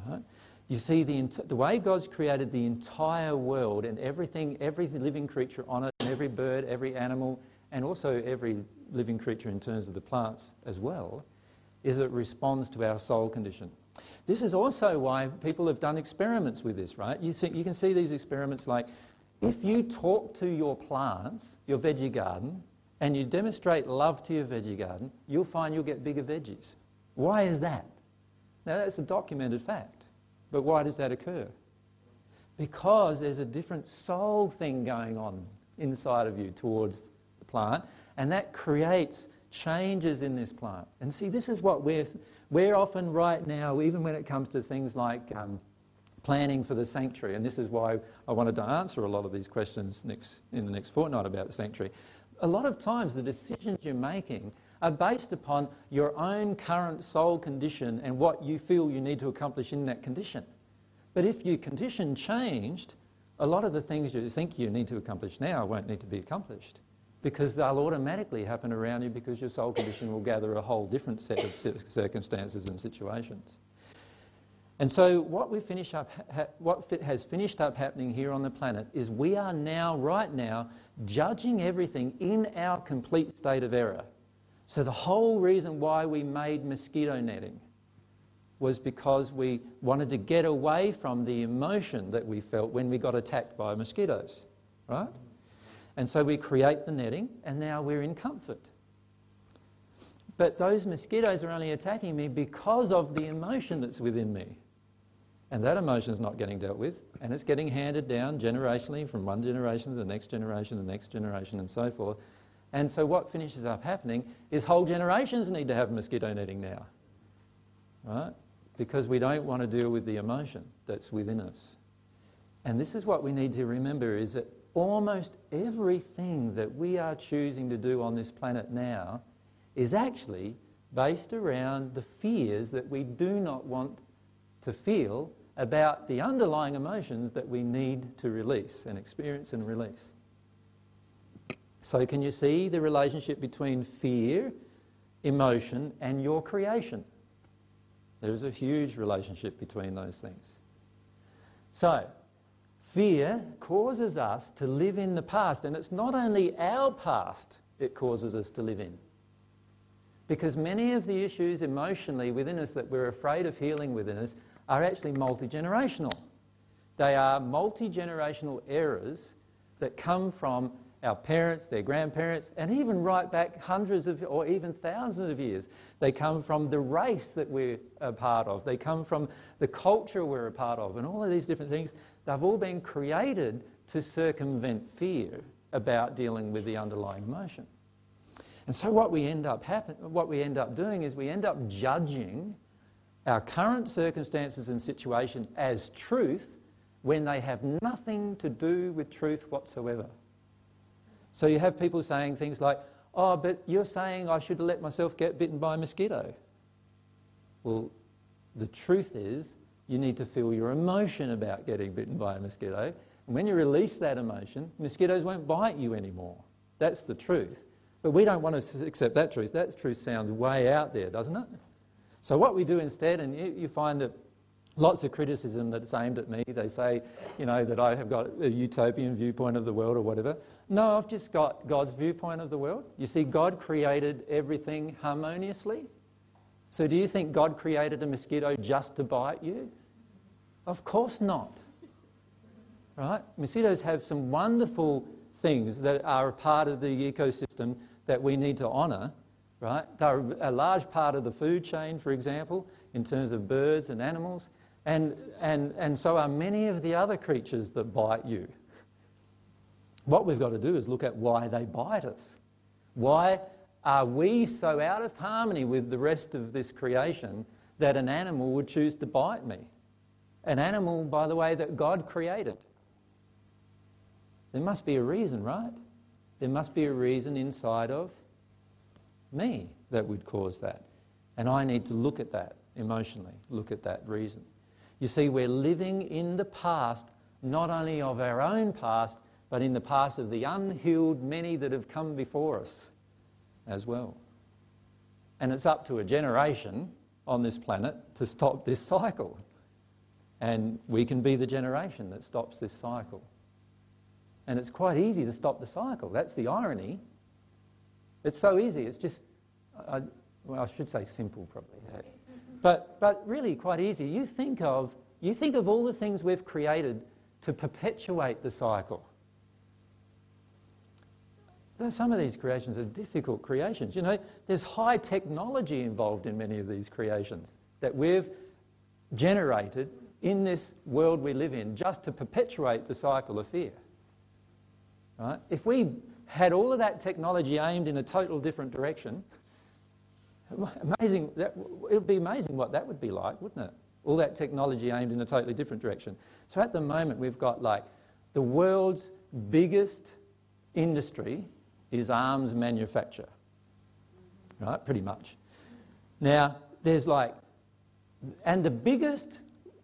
Right? You see, the way God's created the entire world and everything, every living creature on it, and every bird, every animal, and also every living creature in terms of the plants as well, is it responds to our soul condition. This is also why people have done experiments with this, right? You can see these experiments like, if you talk to your plants, your veggie garden, and you demonstrate love to your veggie garden, you'll find you'll get bigger veggies. Why is that? Now, that's a documented fact. But why does that occur? Because there's a different soul thing going on inside of you towards the plant, and that creates changes in this plant. And see, this is what we're often right now, even when it comes to things like planning for the sanctuary, and this is why I wanted to answer a lot of these questions in the next fortnight about the sanctuary. A lot of times the decisions you're making are based upon your own current soul condition and what you feel you need to accomplish in that condition. But if your condition changed, a lot of the things you think you need to accomplish now won't need to be accomplished, because they'll automatically happen around you, because your soul condition will gather a whole different set of circumstances and situations. And so what we finish up, what has finished up happening here on the planet is we are now, right now, judging everything in our complete state of error. So the whole reason why we made mosquito netting was because we wanted to get away from the emotion that we felt when we got attacked by mosquitoes, right? And so we create the netting, and now we're in comfort. But those mosquitoes are only attacking me because of the emotion that's within me. And that emotion is not getting dealt with, and it's getting handed down generationally from one generation to the next generation, and so forth. And so what finishes up happening is whole generations need to have mosquito netting now, right? Because we don't want to deal with the emotion that's within us. And this is what we need to remember, is that almost everything that we are choosing to do on this planet now is actually based around the fears that we do not want to feel about the underlying emotions that we need to release and experience and release. So can you see the relationship between fear, emotion, and your creation? There is a huge relationship between those things. So fear causes us to live in the past, and it's not only our past it causes us to live in. Because many of the issues emotionally within us that we're afraid of healing within us are actually multi-generational. They are multi-generational errors that come from our parents, their grandparents, and even right back hundreds of or even thousands of years. They come from the race that we're a part of. They come from the culture we're a part of, and all of these different things. They've all been created to circumvent fear about dealing with the underlying emotion. And so what we end up doing is we end up judging our current circumstances and situation as truth when they have nothing to do with truth whatsoever. So you have people saying things like, oh, but you're saying I should have let myself get bitten by a mosquito. Well, the truth is you need to feel your emotion about getting bitten by a mosquito. And when you release that emotion, mosquitoes won't bite you anymore. That's the truth. But we don't want to accept that truth. That truth sounds way out there, doesn't it? So what we do instead, and you find that lots of criticism that's aimed at me. They say, you know, that I have got a utopian viewpoint of the world or whatever. No, I've just got God's viewpoint of the world. You see, God created everything harmoniously. So do you think God created a mosquito just to bite you? Of course not. Right? Mosquitoes have some wonderful things that are a part of the ecosystem that we need to honour. Right? They're a large part of the food chain, for example, in terms of birds and animals. And so are many of the other creatures that bite you. What we've got to do is look at why they bite us. Why are we so out of harmony with the rest of this creation that an animal would choose to bite me? An animal, by the way, that God created. There must be a reason, right? There must be a reason inside of me that would cause that. And I need to look at that emotionally, look at that reason. You see, we're living in the past, not only of our own past, but in the past of the unhealed many that have come before us as well. And it's up to a generation on this planet to stop this cycle. And we can be the generation that stops this cycle. And it's quite easy to stop the cycle. That's the irony. It's so easy. It's just, well, I should say simple probably. But really quite easy. You think of all the things we've created to perpetuate the cycle. Some of these creations are difficult creations. You know, there's high technology involved in many of these creations that we've generated in this world we live in just to perpetuate the cycle of fear. Right? If we had all of that technology aimed in a total different direction, it would be amazing what that would be like, wouldn't it? All that technology aimed in a totally different direction. So at the moment we've got like the world's biggest industry is arms manufacture, right? Pretty much. Now, there's like, and the biggest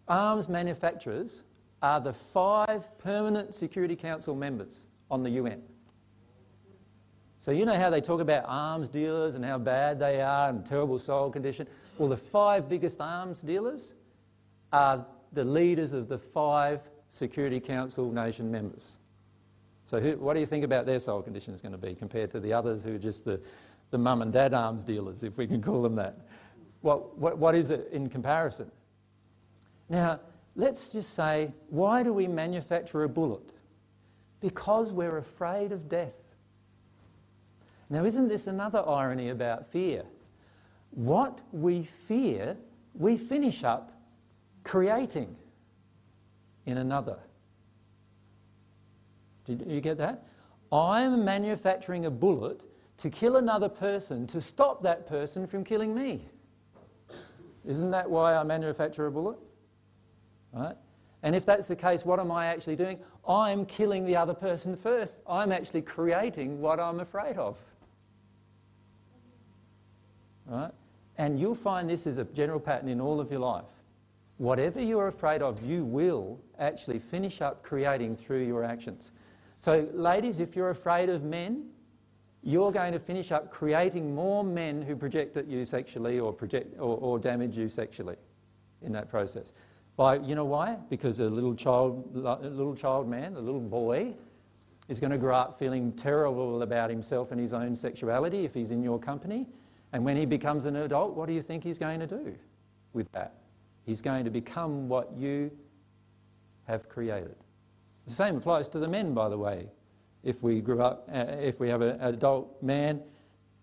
arms manufacturers are the 5 permanent Security Council members on the UN. So you know how they talk about arms dealers and how bad they are and terrible soil condition? Well, the 5 biggest arms dealers are the leaders of the 5 Security Council nation members. So what do you think about their soil condition is going to be compared to the others who are just the mum and dad arms dealers, if we can call them that? What is it in comparison? Now, let's just say, why do we manufacture a bullet? Because we're afraid of death. Now, isn't this another irony about fear? What we fear, we finish up creating in another. Do you get that? I'm manufacturing a bullet to kill another person to stop that person from killing me. Isn't that why I manufacture a bullet? Right? And if that's the case, what am I actually doing? I'm killing the other person first. I'm actually creating what I'm afraid of. Right? And you'll find this is a general pattern in all of your life. Whatever you're afraid of, you will actually finish up creating through your actions. So, ladies, if you're afraid of men, you're going to finish up creating more men who project at you sexually or damage you sexually in that process. By, you know why? Because a little boy is going to grow up feeling terrible about himself and his own sexuality if he's in your company. And when he becomes an adult, what do you think he's going to do with that? He's going to become what you have created. The same applies to the men, by the way. If we grew up, if we have an adult man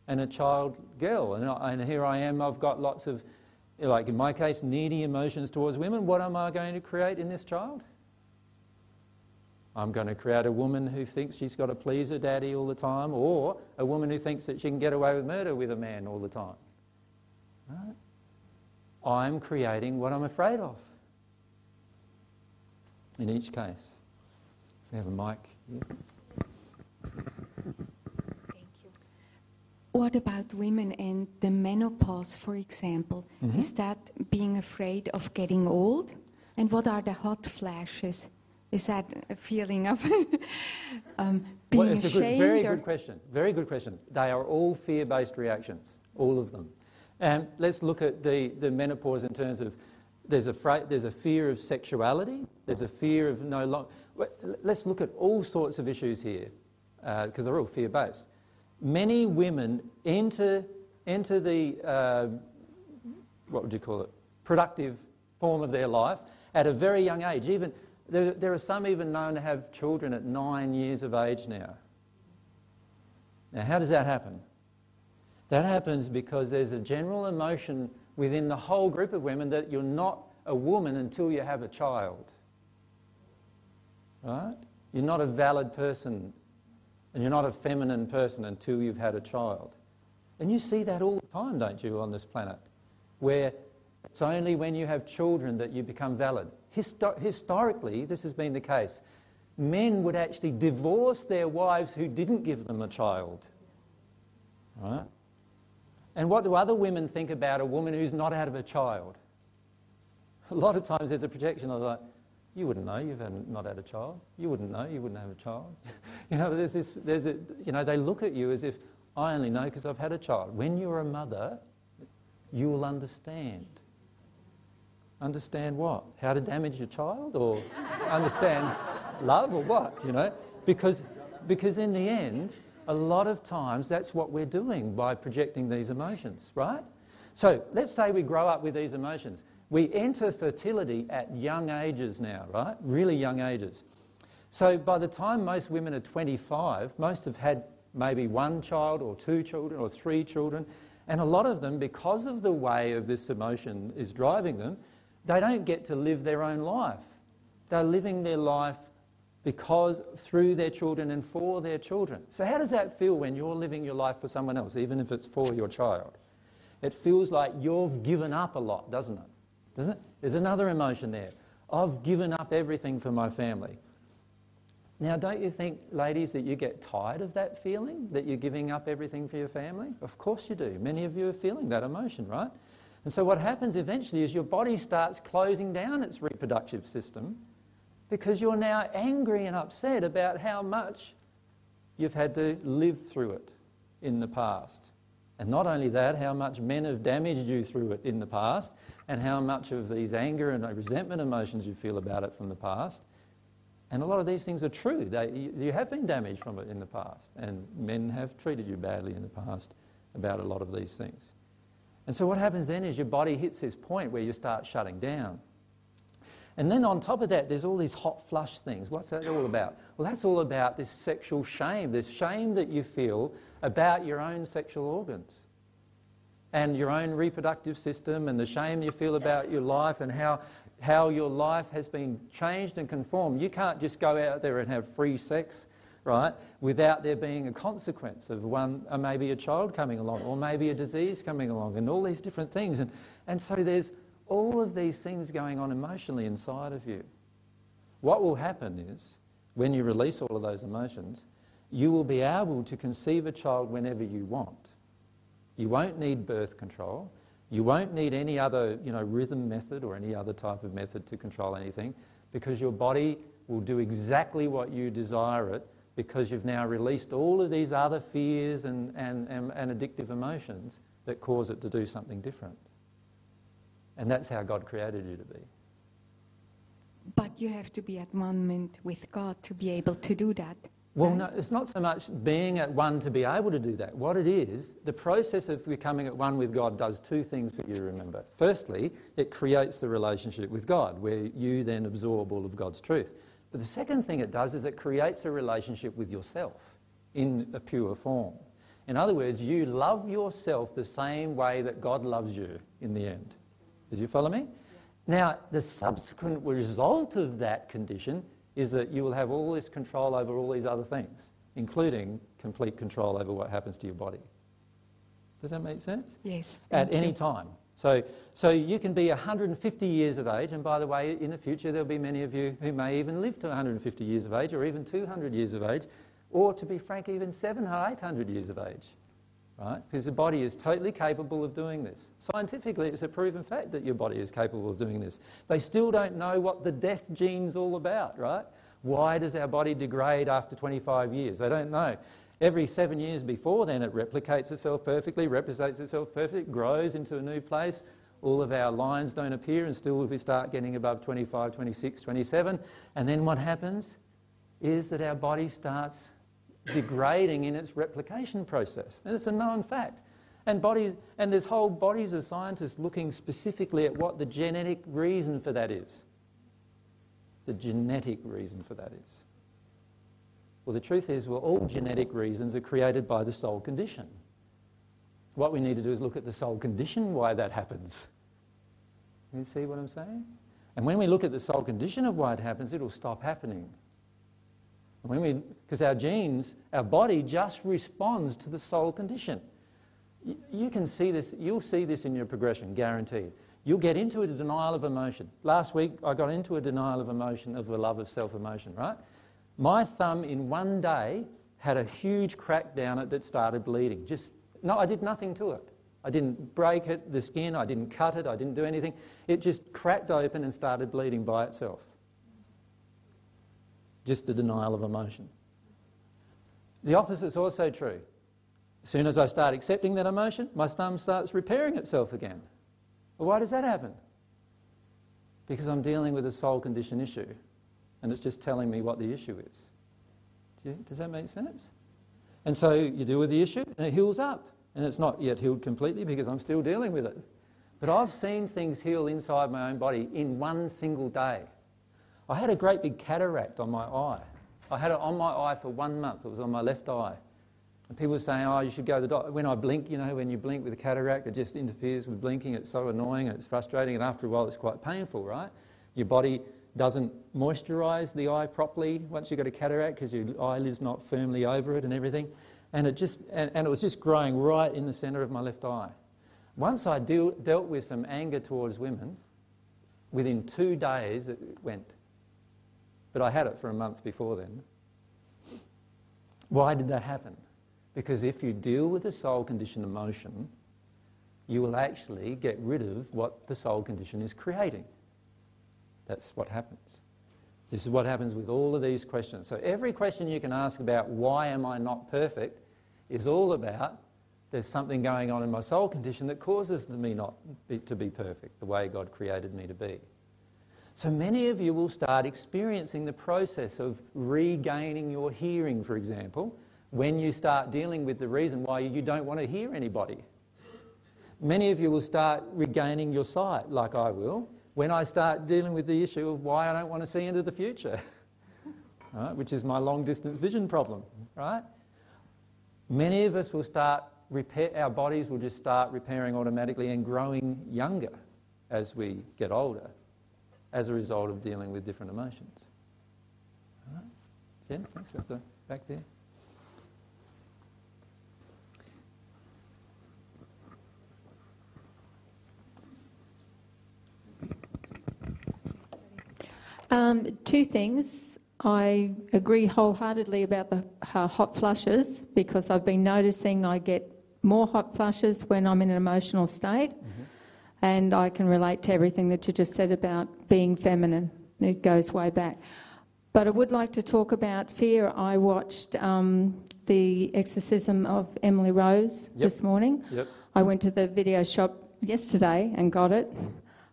and a child girl, and here I am, I've got lots of, like in my case, needy emotions towards women, what am I going to create in this child? I'm going to create a woman who thinks she's got to please her daddy all the time, or a woman who thinks that she can get away with murder with a man all the time. Right? I'm creating what I'm afraid of in each case. We have a mic here. Thank you. What about women and the menopause, for example? Mm-hmm. Is that being afraid of getting old? And what are the hot flashes? Is that a feeling of being ashamed? Very good question. They are all fear-based reactions, all of them. And let's look at the menopause in terms of there's a fear of sexuality, there's a fear of no longer... Let's look at all sorts of issues here because they're all fear-based. Many women enter the, productive form of their life at a very young age. Even there are some even known to have children at 9 years of age now. Now, how does that happen? That happens because there's a general emotion within the whole group of women that you're not a woman until you have a child. Right? You're not a valid person and you're not a feminine person until you've had a child. And you see that all the time, don't you, on this planet, where it's only when you have children that you become valid. Historically, this has been the case. Men would actually divorce their wives who didn't give them a child. Right? And what do other women think about a woman who's not out of a child? A lot of times there's a projection of like, you wouldn't know you've not had a child. You wouldn't know you wouldn't have a child. You know, they look at you as if, I only know because I've had a child. When you're a mother, you will understand. Understand what? How to damage your child, or understand love, or what, you know? Because in the end, a lot of times that's what we're doing by projecting these emotions, right? So let's say we grow up with these emotions. We enter fertility at young ages now, right? Really young ages. So by the time most women are 25, most have had maybe one child or two children or three children, and a lot of them, because of the way of this emotion is driving them, they don't get to live their own life. They're living their life because through their children and for their children. So how does that feel when you're living your life for someone else, even if it's for your child? It feels like you've given up a lot, doesn't it? Doesn't it? There's another emotion there. I've given up everything for my family. Now, don't you think, ladies, that you get tired of that feeling, that you're giving up everything for your family? Of course you do. Many of you are feeling that emotion, right? And so what happens eventually is your body starts closing down its reproductive system because you're now angry and upset about how much you've had to live through it in the past. And not only that, how much men have damaged you through it in the past, and how much of these anger and resentment emotions you feel about it from the past. And a lot of these things are true. You have been damaged from it in the past, and men have treated you badly in the past about a lot of these things. And so what happens then is your body hits this point where you start shutting down. And then on top of that, there's all these hot flush things. What's that all about? Well, that's all about this sexual shame, this shame that you feel about your own sexual organs and your own reproductive system, and the shame you feel about your life and how your life has been changed and conformed. You can't just go out there and have free sex, right, without there being a consequence of maybe a child coming along, or maybe a disease coming along, and all these different things. And so there's all of these things going on emotionally inside of you. What will happen is, when you release all of those emotions, you will be able to conceive a child whenever you want. You won't need birth control. You won't need any other, rhythm method or any other type of method to control anything, because your body will do exactly what you desire it, because you've now released all of these other fears and addictive emotions that cause it to do something different. And that's how God created you to be. But you have to be at one with God to be able to do that. Well, no, it's not so much being at one to be able to do that. What it is, the process of becoming at one with God does two things for you, remember. Firstly, it creates the relationship with God, where you then absorb all of God's truth. But the second thing it does is it creates a relationship with yourself in a pure form. In other words, you love yourself the same way that God loves you in the end. Did you follow me? Yeah. Now, the subsequent result of that condition is that you will have all this control over all these other things, including complete control over what happens to your body. Does that make sense? Yes. At any time. So you can be 150 years of age, and by the way, in the future there'll be many of you who may even live to 150 years of age, or even 200 years of age, or to be frank, even 700 or 800 years of age, right? Because the body is totally capable of doing this. Scientifically, it's a proven fact that your body is capable of doing this. They still don't know what the death gene's all about, right? Why does our body degrade after 25 years? They don't know. Every 7 years before then, it replicates itself perfectly, grows into a new place. All of our lines don't appear, and still we start getting above 25, 26, 27. And then what happens is that our body starts degrading in its replication process, and it's a known fact. And there's whole bodies of scientists looking specifically at what the genetic reason for that is. The genetic reason for that is. Well, the truth is, all genetic reasons are created by the soul condition. What we need to do is look at the soul condition, why that happens. You see what I'm saying? And when we look at the soul condition of why it happens, it'll stop happening. Because our body just responds to the soul condition. You can see this, you'll see this in your progression, guaranteed. You'll get into a denial of emotion. Last week, I got into a denial of emotion, of the love of self emotion, right? My thumb in one day had a huge crack down it that started bleeding. I did nothing to it. I didn't break it, the skin, I didn't cut it, I didn't do anything. It just cracked open and started bleeding by itself. Just the denial of emotion. The opposite's also true. As soon as I start accepting that emotion, my stomach starts repairing itself again. Well, why does that happen? because I'm dealing with a soul condition issue and it's just telling me what the issue is. Does that make sense? And so you deal with the issue and it heals up, and it's not yet healed completely because I'm still dealing with it. But I've seen things heal inside my own body in one single day. I had a great big cataract on my eye. I had it on my eye for 1 month. It was on my left eye. And people were saying, oh, you should go to the doctor. When I blink, you know, when you blink with a cataract, it just interferes with blinking. It's so annoying and it's frustrating. And after a while, it's quite painful, right? Your body doesn't moisturise the eye properly once you've got a cataract because your eyelid's not firmly over it and everything. And it was just growing right in the centre of my left eye. Once I dealt with some anger towards women, within 2 days it went. But I had it for a month before then. Why did that happen? Because if you deal with a soul condition emotion, you will actually get rid of what the soul condition is creating. That's what happens. This is what happens with all of these questions. So every question you can ask about why am I not perfect is all about there's something going on in my soul condition that causes me not to be perfect the way God created me to be. So many of you will start experiencing the process of regaining your hearing, for example, when you start dealing with the reason why you don't want to hear anybody. Many of you will start regaining your sight, like I will, when I start dealing with the issue of why I don't want to see into the future, right, which is my long-distance vision problem, right? Many of us will start, our bodies will just start repairing automatically and growing younger as we get older, as a result of dealing with different emotions. All right. Jen, thanks. At the back there. Two things. I agree wholeheartedly about the hot flushes, because I've been noticing I get more hot flushes when I'm in an emotional state. Mm-hmm. And I can relate to everything that you just said about being feminine. It goes way back. But I would like to talk about fear. I watched the exorcism of Emily Rose this morning. Yep. I went to the video shop yesterday and got it.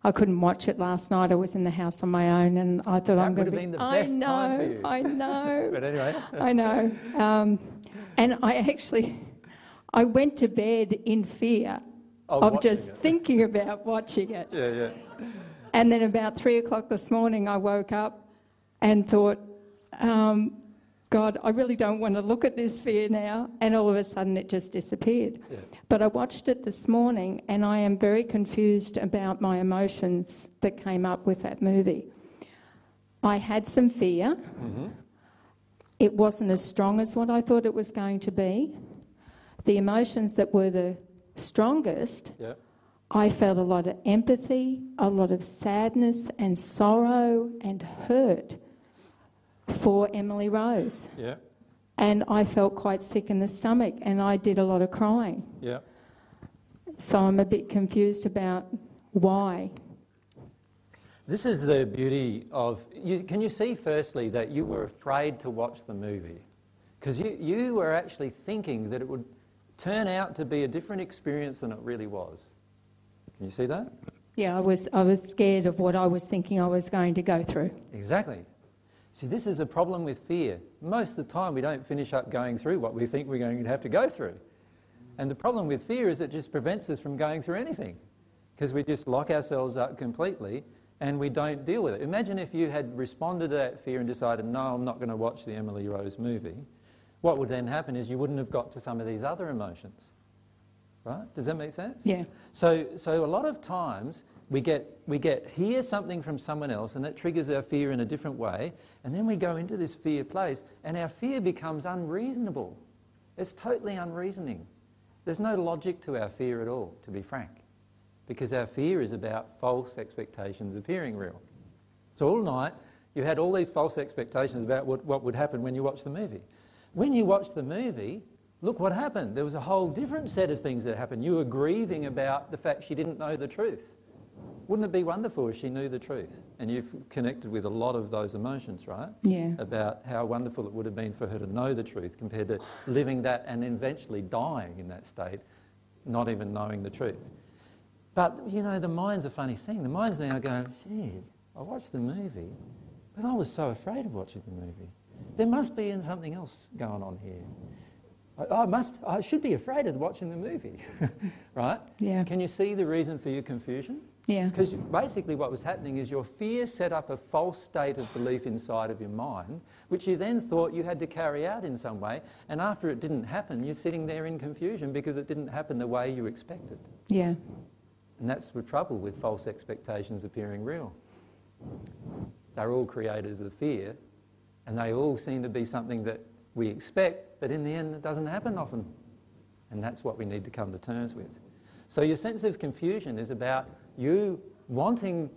I couldn't watch it last night. I was in the house on my own, and I thought I'm going to be... That would have been the best time for you. I know. But anyway. I know. And I actually... I went to bed in fear. Of just thinking about watching it. Yeah, yeah. And then about 3 o'clock this morning, I woke up and thought, God, I really don't want to look at this fear now. And all of a sudden, it just disappeared. Yeah. But I watched it this morning, and I am very confused about my emotions that came up with that movie. I had some fear. Mm-hmm. It wasn't as strong as what I thought it was going to be. The emotions that were the strongest, yep. I felt a lot of empathy, a lot of sadness and sorrow and hurt for Emily Rose. Yep. And I felt quite sick in the stomach, and I did a lot of crying. Yep. So I'm a bit confused about why. This is the beauty of... can you see firstly that you were afraid to watch the movie? Because you were actually thinking that it would turn out to be a different experience than it really was. Can you see that? Yeah, I was scared of what I was thinking I was going to go through. Exactly. See, this is a problem with fear. Most of the time we don't finish up going through what we think we're going to have to go through. And the problem with fear is it just prevents us from going through anything, because we just lock ourselves up completely and we don't deal with it. Imagine if you had responded to that fear and decided, no, I'm not going to watch the Emily Rose movie. What would then happen is you wouldn't have got to some of these other emotions, right? Does that make sense? Yeah. So a lot of times we hear something from someone else and that triggers our fear in a different way, and then we go into this fear place and our fear becomes unreasonable. It's totally unreasoning. There's no logic to our fear at all, to be frank, because our fear is about false expectations appearing real. So all night you had all these false expectations about what would happen when you watched the movie. When you watched the movie, look what happened. There was a whole different set of things that happened. You were grieving about the fact she didn't know the truth. Wouldn't it be wonderful if she knew the truth? And you've connected with a lot of those emotions, right? Yeah. About how wonderful it would have been for her to know the truth compared to living that and eventually dying in that state, not even knowing the truth. But, you know, the mind's a funny thing. The mind's now going, gee, I watched the movie, but I was so afraid of watching the movie. There must be something else going on here. I should be afraid of watching the movie, right? Yeah. Can you see the reason for your confusion? Yeah. Because basically what was happening is your fear set up a false state of belief inside of your mind, which you then thought you had to carry out in some way, and after it didn't happen, you're sitting there in confusion because it didn't happen the way you expected. Yeah. And that's the trouble with false expectations appearing real. They're all creators of fear, and they all seem to be something that we expect, but in the end it doesn't happen often. And that's what we need to come to terms with. So your sense of confusion is about you wanting,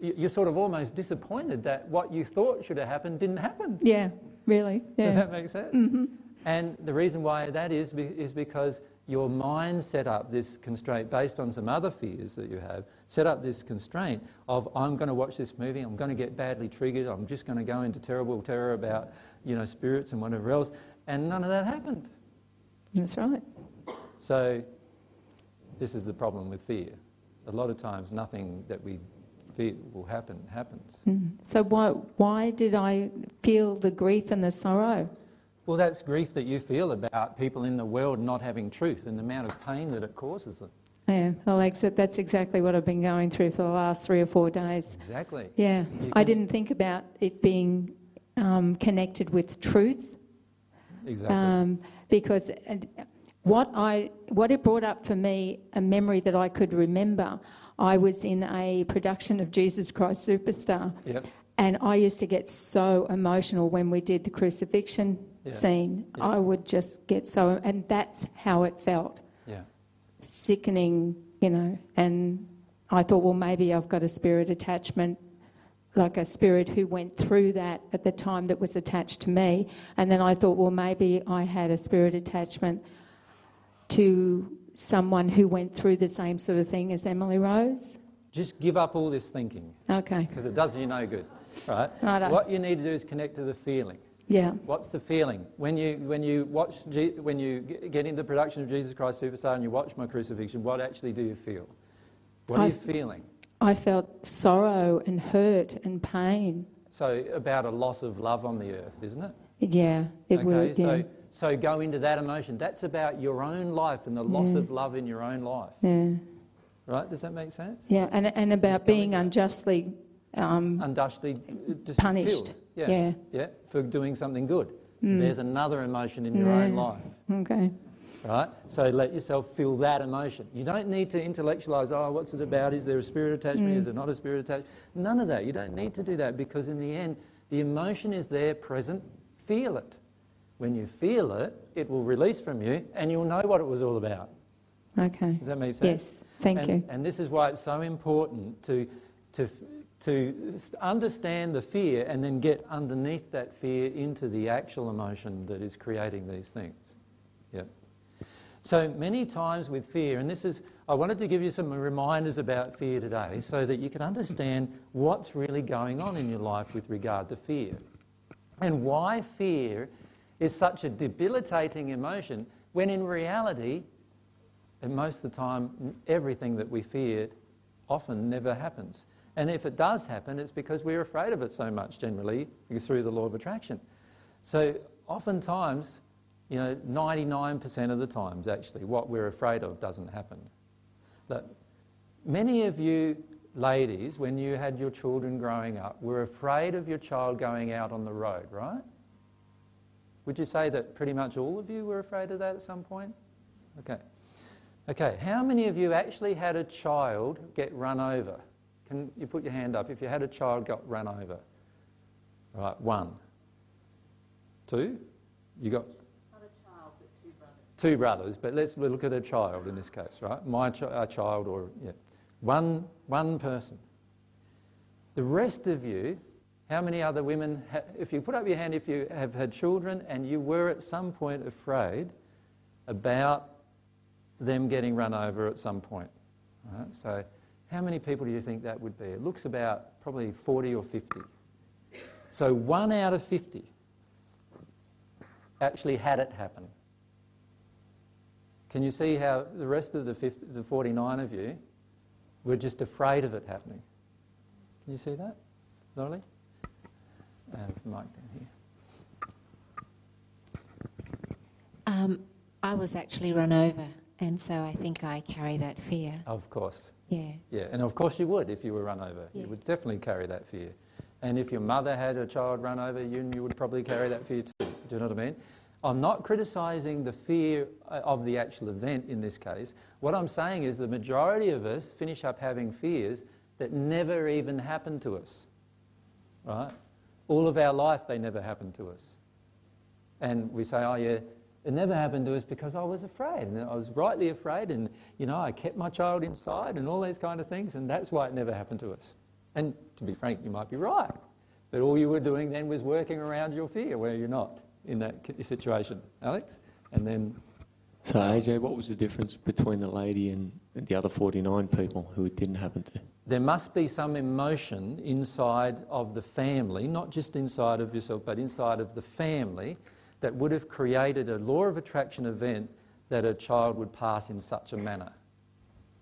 you're sort of almost disappointed that what you thought should have happened didn't happen. Yeah, really. Yeah. Does that make sense? Mm-hmm. And the reason why that is because your mind set up this constraint based on some other fears that you have, set up this constraint of I'm going to watch this movie, I'm going to get badly triggered, I'm just going to go into terrible terror about, you know, spirits and whatever else, and none of that happened. That's right. So this is the problem with fear. A lot of times nothing that we fear will happen happens. Mm. So why did I feel the grief and the sorrow? Well, that's grief that you feel about people in the world not having truth and the amount of pain that it causes them. Yeah, well, except that's exactly what I've been going through for the last 3 or 4 days. Exactly. Yeah, I didn't think about it being connected with truth. Exactly. Because what it brought up for me, a memory that I could remember, I was in a production of Jesus Christ Superstar. Yep. And I used to get so emotional when we did the crucifixion scene. Yeah. I would just get so... And that's how it felt. Yeah. Sickening, you know. And I thought, well, maybe I've got a spirit attachment, like a spirit who went through that at the time that was attached to me. And then I thought, well, maybe I had a spirit attachment to someone who went through the same sort of thing as Emily Rose. Just give up all this thinking. Okay. Because it does you no good. Right. Righto. What you need to do is connect to the feeling. Yeah. What's the feeling? When you get into production of Jesus Christ Superstar and you watch my crucifixion, what actually do you feel? What are you feeling? I felt sorrow and hurt and pain. So about a loss of love on the earth, isn't it? Yeah, it would. Yeah. So go into that emotion. That's about your own life and the loss of love in your own life. Yeah. Right? Does that make sense? Yeah, and about being unjustly... punished. Yeah, for doing something good. There's another emotion in your own life. Okay. Right? So let yourself feel that emotion. You don't need to intellectualise, oh, what's it about? Is there a spirit attachment? Is there not a spirit attachment? None of that. You don't need to do that because in the end, the emotion is there, present. Feel it. When you feel it, it will release from you and you'll know what it was all about. Okay. Does that make sense? Yes. Thank you. And this is why it's so important to understand the fear and then get underneath that fear into the actual emotion that is creating these things. Yep. So many times with fear, and this is, I wanted to give you some reminders about fear today so that you can understand what's really going on in your life with regard to fear and why fear is such a debilitating emotion when in reality, and most of the time, everything that we feared often never happens. And if it does happen, it's because we're afraid of it so much generally through the law of attraction. So oftentimes, you know, 99% of the times actually what we're afraid of doesn't happen. But many of you ladies, when you had your children growing up, were afraid of your child going out on the road, right? Would you say that pretty much all of you were afraid of that at some point? Okay, how many of you actually had a child get run over? Can you put your hand up if you had a child got run over? Right, one. Two? You got... Not a child, but two brothers. Two brothers, but let's look at a child in this case, right? A child or... yeah. One person. The rest of you, how many other women... if you put up your hand if you have had children and you were at some point afraid about them getting run over at some point, right? So... how many people do you think that would be? It looks about probably 40 or 50. So 1 out of 50 actually had it happen. Can you see how the rest of the 49 of you were just afraid of it happening? Can you see that? slowly. And Mike down here. I was actually run over, and so I think I carry that fear. Of course. Yeah. Yeah, and of course you would if you were run over. Yeah. You would definitely carry that fear. And if your mother had a child run over, you would probably carry that fear too. Do you know what I mean? I'm not criticising the fear of the actual event in this case. What I'm saying is the majority of us finish up having fears that never even happened to us, right? All of our life they never happened to us. And we say, oh yeah, it never happened to us because I was afraid, and I was rightly afraid, and you know, I kept my child inside and all these kind of things, and that's why it never happened to us. And to be frank, you might be right, but all you were doing then was working around your fear where you're not in that situation. Alex? And then... So AJ, what was the difference between the lady and the other 49 people who it didn't happen to? There must be some emotion inside of the family, not just inside of yourself, but inside of the family, that would have created a law of attraction event that a child would pass in such a manner.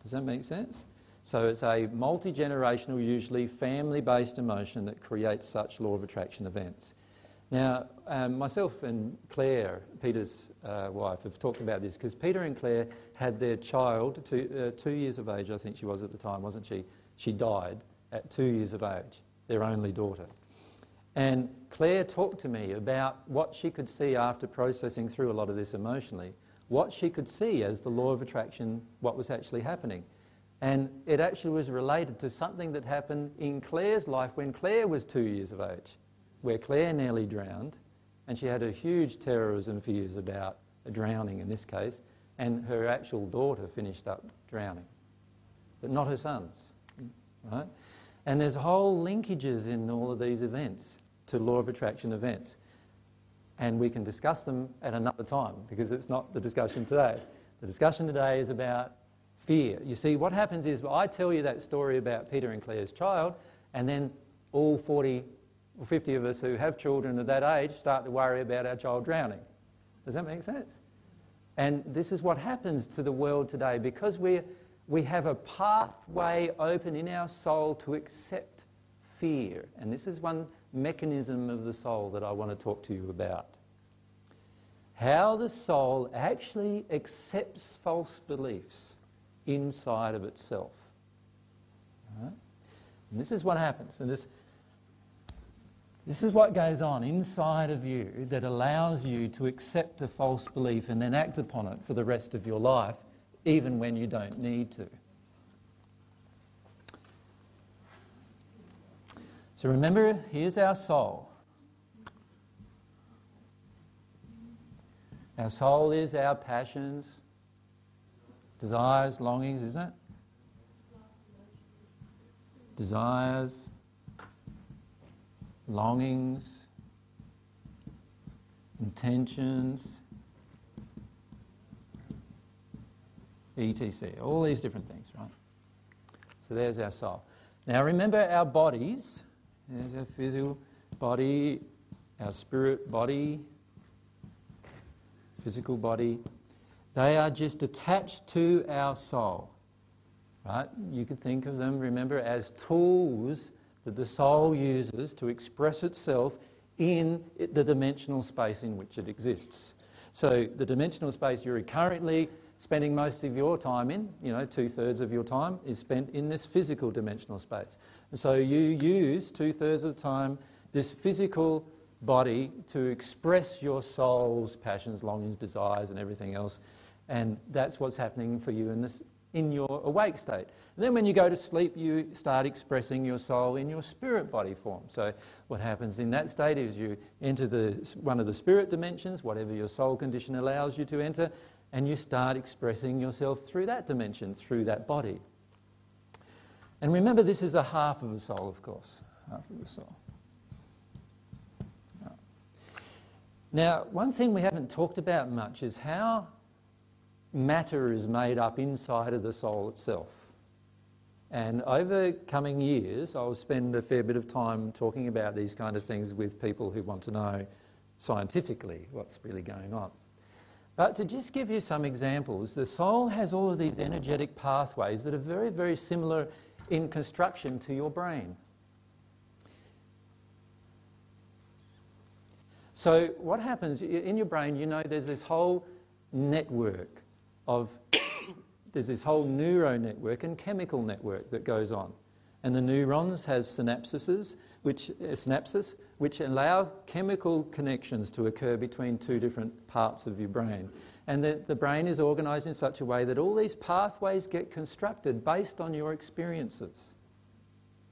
Does that make sense? So it's a multi-generational, usually family-based emotion that creates such law of attraction events. Now, myself and Claire, Peter's wife, have talked about this because Peter and Claire had their child, 2 years of age, I think she was at the time, wasn't she? She died at 2 years of age, their only daughter. And Claire talked to me about what she could see after processing through a lot of this emotionally, what she could see as the law of attraction, what was actually happening. And it actually was related to something that happened in Claire's life when Claire was 2 years of age, where Claire nearly drowned, and she had a huge terrorism fears about drowning in this case, and her actual daughter finished up drowning, but not her sons, right? And there's whole linkages in all of these events to law of attraction events, and we can discuss them at another time because it's not the discussion today. The discussion today is about fear. You see, what happens is I tell you that story about Peter and Claire's child, and then all 40 or 50 of us who have children of that age start to worry about our child drowning. Does that make sense? And this is what happens to the world today because we have a pathway open in our soul to accept fear, and this is one mechanism of the soul that I want to talk to you about. How the soul actually accepts false beliefs inside of itself. All right? And this is what happens. And this is what goes on inside of you that allows you to accept a false belief and then act upon it for the rest of your life, even when you don't need to. So remember, here's our soul. Our soul is our passions, desires, longings, isn't it? Desires, longings, intentions, etc. All these different things, right? So there's our soul. Now remember our bodies. There's our physical body, our spirit body, physical body. They are just attached to our soul, right? You could think of them, remember, as tools that the soul uses to express itself in the dimensional space in which it exists. So the dimensional space you're currently spending most of your time in, you know, 2/3 of your time is spent in this physical dimensional space. And so you use 2/3 of the time this physical body to express your soul's passions, longings, desires and everything else, and that's what's happening for you in this, in your awake state. And then when you go to sleep, you start expressing your soul in your spirit body form. So what happens in that state is you enter one of the spirit dimensions, whatever your soul condition allows you to enter, and you start expressing yourself through that dimension, through that body. And remember, this is a half of a soul, of course, half of a soul. Now, one thing we haven't talked about much is how matter is made up inside of the soul itself. And over coming years, I'll spend a fair bit of time talking about these kind of things with people who want to know scientifically what's really going on. But to just give you some examples, the soul has all of these energetic pathways that are very, very similar in construction to your brain. So what happens in your brain, you know, there's this whole network of, there's this whole neuro network and chemical network that goes on. And the neurons have synapses, which allow chemical connections to occur between two different parts of your brain. And the brain is organised in such a way that all these pathways get constructed based on your experiences.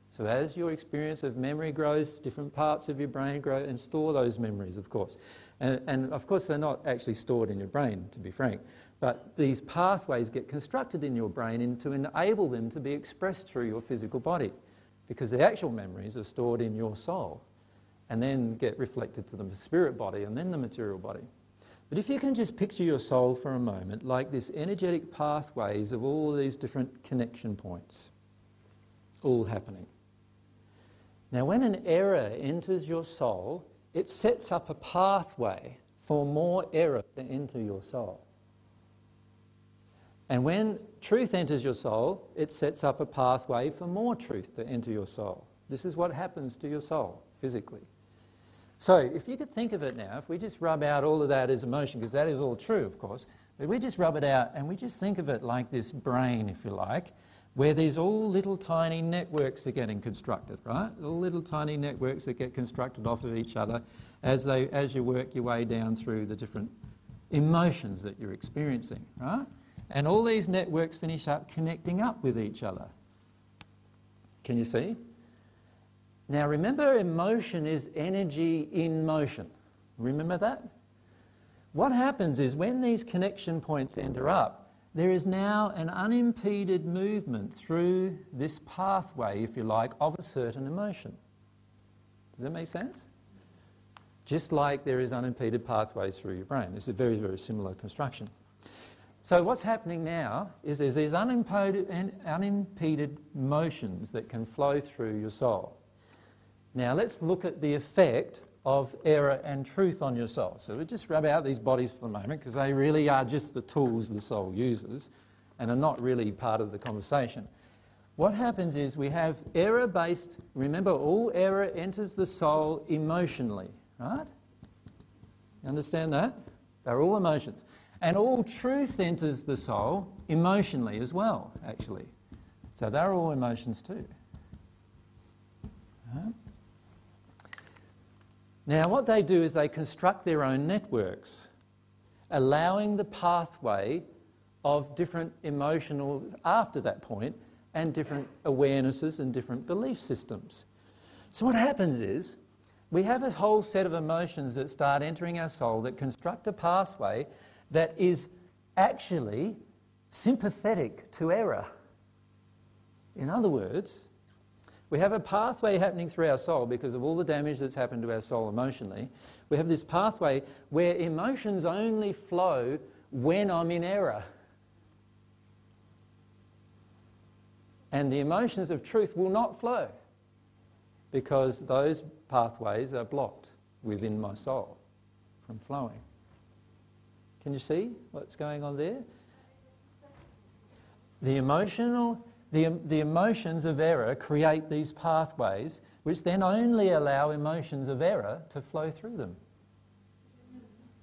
So as your experience of memory grows, different parts of your brain grow and store those memories, of course. And of course, they're not actually stored in your brain, to be frank. But these pathways get constructed in your brain and to enable them to be expressed through your physical body, because the actual memories are stored in your soul and then get reflected to the spirit body and then the material body. But if you can just picture your soul for a moment like this energetic pathways of all these different connection points, all happening. Now, when an error enters your soul, it sets up a pathway for more error to enter your soul. And when truth enters your soul, it sets up a pathway for more truth to enter your soul. This is what happens to your soul physically. So if you could think of it now, if we just rub out all of that as emotion, because that is all true, of course, but we just rub it out and we just think of it like this brain, if you like, where these all little tiny networks are getting constructed, right? All little tiny networks that get constructed off of each other as you work your way down through the different emotions that you're experiencing, right? And all these networks finish up connecting up with each other. Can you see? Now remember, emotion is energy in motion. Remember that? What happens is when these connection points enter up, there is now an unimpeded movement through this pathway, if you like, of a certain emotion. Does that make sense? Just like there is unimpeded pathways through your brain. It's a very, very similar construction. So what's happening now is there's these unimpeded motions that can flow through your soul. Now let's look at the effect of error and truth on your soul. So we just rub out these bodies for the moment, because they really are just the tools the soul uses and are not really part of the conversation. What happens is we have error-based, remember all error enters the soul emotionally, right? You understand that? They're all emotions. And all truth enters the soul emotionally as well, actually. So they're all emotions too. Right? Now what they do is they construct their own networks, allowing the pathway of different emotional, after that point, and different awarenesses and different belief systems. So what happens is we have a whole set of emotions that start entering our soul that construct a pathway that is actually sympathetic to error. In other words, we have a pathway happening through our soul because of all the damage that's happened to our soul emotionally. We have this pathway where emotions only flow when I'm in error. And the emotions of truth will not flow because those pathways are blocked within my soul from flowing. Can you see what's going on there? The emotions of error create these pathways, which then only allow emotions of error to flow through them.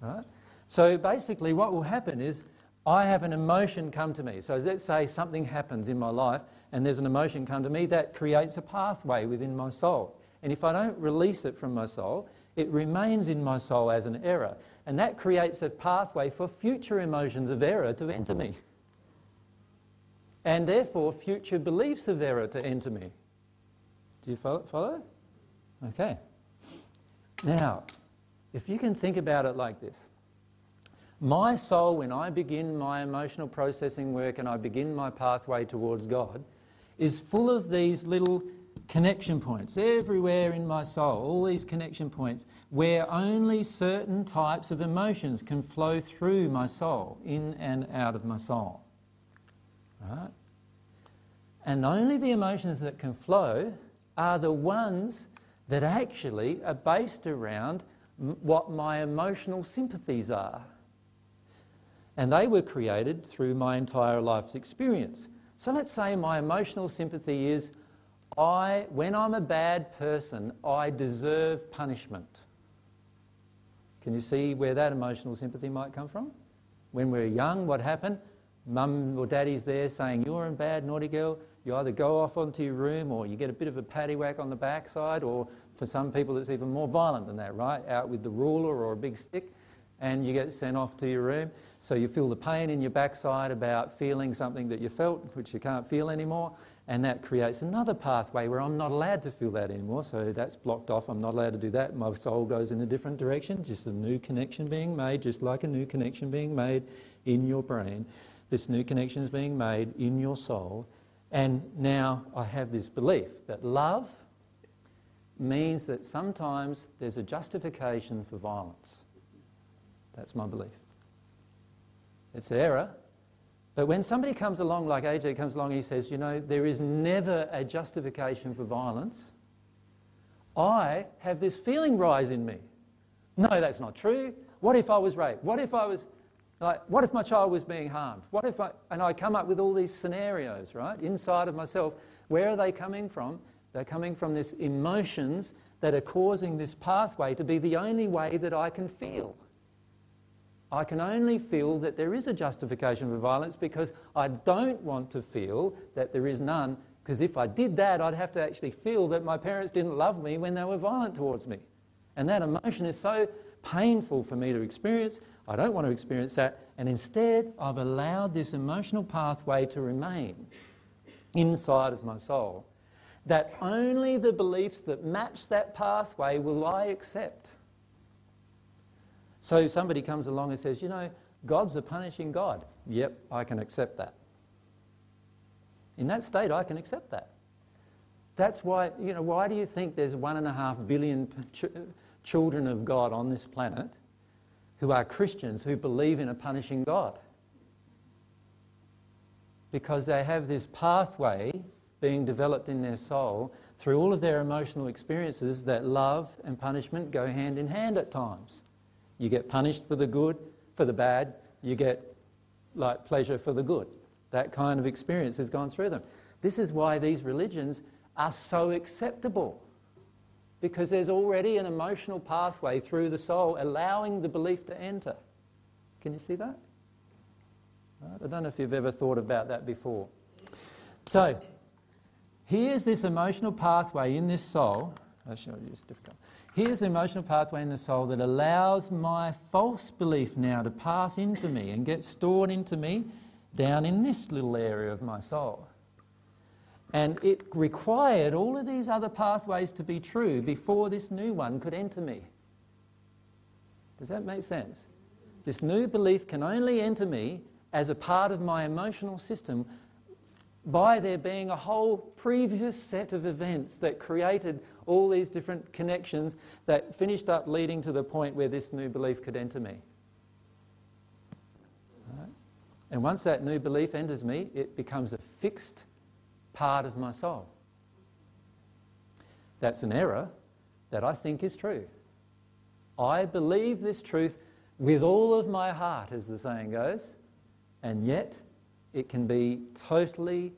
Right? So basically what will happen is I have an emotion come to me. So let's say something happens in my life and there's an emotion come to me that creates a pathway within my soul. And if I don't release it from my soul, it remains in my soul as an error. And that creates a pathway for future emotions of error to enter me, and therefore future beliefs of error to enter me. Do you follow? Okay. Now, if you can think about it like this. My soul, when I begin my emotional processing work and I begin my pathway towards God, is full of these little connection points everywhere in my soul, all these connection points where only certain types of emotions can flow through my soul, in and out of my soul. Right? And only the emotions that can flow are the ones that actually are based around what my emotional sympathies are. And they were created through my entire life's experience. So let's say my emotional sympathy is, when I'm a bad person, I deserve punishment. Can you see where that emotional sympathy might come from? When we were young, what happened? Mum or daddy's there saying, you're a bad naughty girl. You either go off onto your room or you get a bit of a paddywhack on the backside, or for some people it's even more violent than that, right? Out with the ruler or a big stick, and you get sent off to your room. So you feel the pain in your backside about feeling something that you felt, which you can't feel anymore, and that creates another pathway where I'm not allowed to feel that anymore, so that's blocked off. I'm not allowed to do that. My soul goes in a different direction, just a new connection being made, just like a new connection being made in your brain. This new connection is being made in your soul. And now I have this belief that love means that sometimes there's a justification for violence. That's my belief. It's an error. But when somebody comes along, like AJ comes along and he says, you know, there is never a justification for violence, I have this feeling rise in me. No, that's not true. What if I was raped? What if I was... like, what if my child was being harmed? What if I come up with all these scenarios, right, inside of myself. Where are they coming from? They're coming from these emotions that are causing this pathway to be the only way that I can feel. I can only feel that there is a justification for violence because I don't want to feel that there is none, because if I did that, I'd have to actually feel that my parents didn't love me when they were violent towards me. And that emotion is so painful for me to experience. I don't want to experience that, and instead I've allowed this emotional pathway to remain inside of my soul, that only the beliefs that match that pathway will I accept. So somebody comes along and says, you know, God's a punishing God. Yep, I can accept that. In that state, I can accept that. That's why, you know, why do you think there's 1.5 billion children of God on this planet who are Christians who believe in a punishing God? Because they have this pathway being developed in their soul through all of their emotional experiences that love and punishment go hand in hand at times. You get punished for the good, for the bad, you get like pleasure for the good. That kind of experience has gone through them. This is why these religions are so acceptable, because there's already an emotional pathway through the soul allowing the belief to enter. Can you see that? Right? I don't know if you've ever thought about that before. So, here's this emotional pathway in this soul. I should use a different color. Here's the emotional pathway in the soul that allows my false belief now to pass into me and get stored into me down in this little area of my soul. And it required all of these other pathways to be true before this new one could enter me. Does that make sense? This new belief can only enter me as a part of my emotional system by there being a whole previous set of events that created all these different connections that finished up leading to the point where this new belief could enter me. Right? And once that new belief enters me, it becomes a fixed part of my soul. That's an error that I think is true. I believe this truth with all of my heart, as the saying goes, and yet it can be totally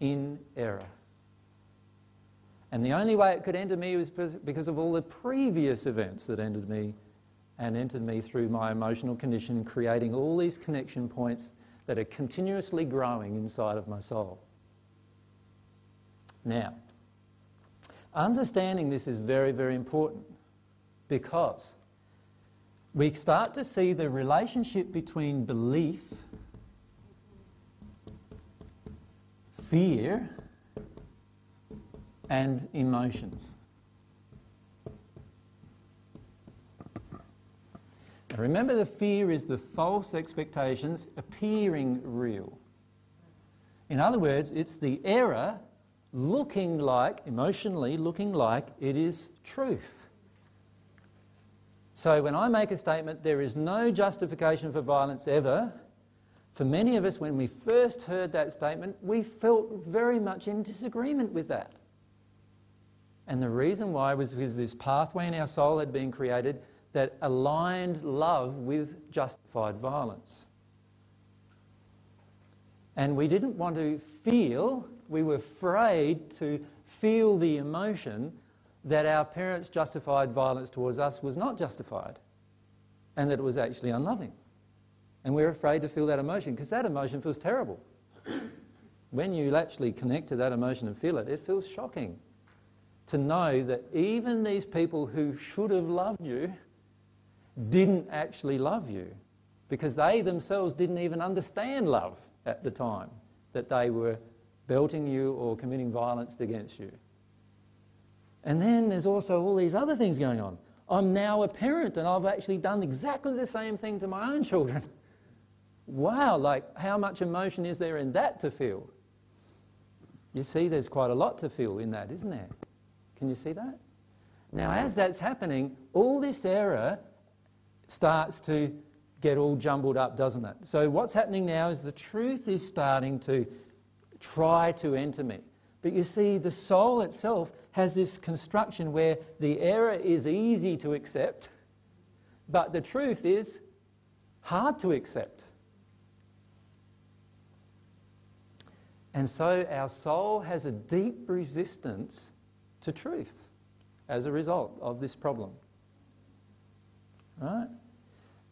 in error. And the only way it could enter me was because of all the previous events that entered me and entered me through my emotional condition, creating all these connection points that are continuously growing inside of my soul. Now, understanding this is very, very important, because we start to see the relationship between belief, fear, and emotions. Now remember, the fear is the false expectations appearing real. In other words, it's the error looking like, emotionally looking like, it is truth. So when I make a statement, there is no justification for violence ever, for many of us, when we first heard that statement, we felt very much in disagreement with that. And the reason why was because this pathway in our soul had been created that aligned love with justified violence. And we didn't want to feel... we were afraid to feel the emotion that our parents' justified violence towards us was not justified. and that it was actually unloving. And we're afraid to feel that emotion because that emotion feels terrible. When you actually connect to that emotion and feel it, it feels shocking to know that even these people who should have loved you didn't actually love you because they themselves didn't even understand love at the time, that they were belting you or committing violence against you. And then there's also all these other things going on. I'm now a parent and I've actually done exactly the same thing to my own children. Wow, like how much emotion is there in that to feel? You see, there's quite a lot to feel in that, isn't there? Can you see that? Now, as that's happening, all this error starts to get all jumbled up, doesn't it? So what's happening now is the truth is starting to try to enter me. But you see, the soul itself has this construction where the error is easy to accept, but the truth is hard to accept. And so our soul has a deep resistance to truth as a result of this problem. Right?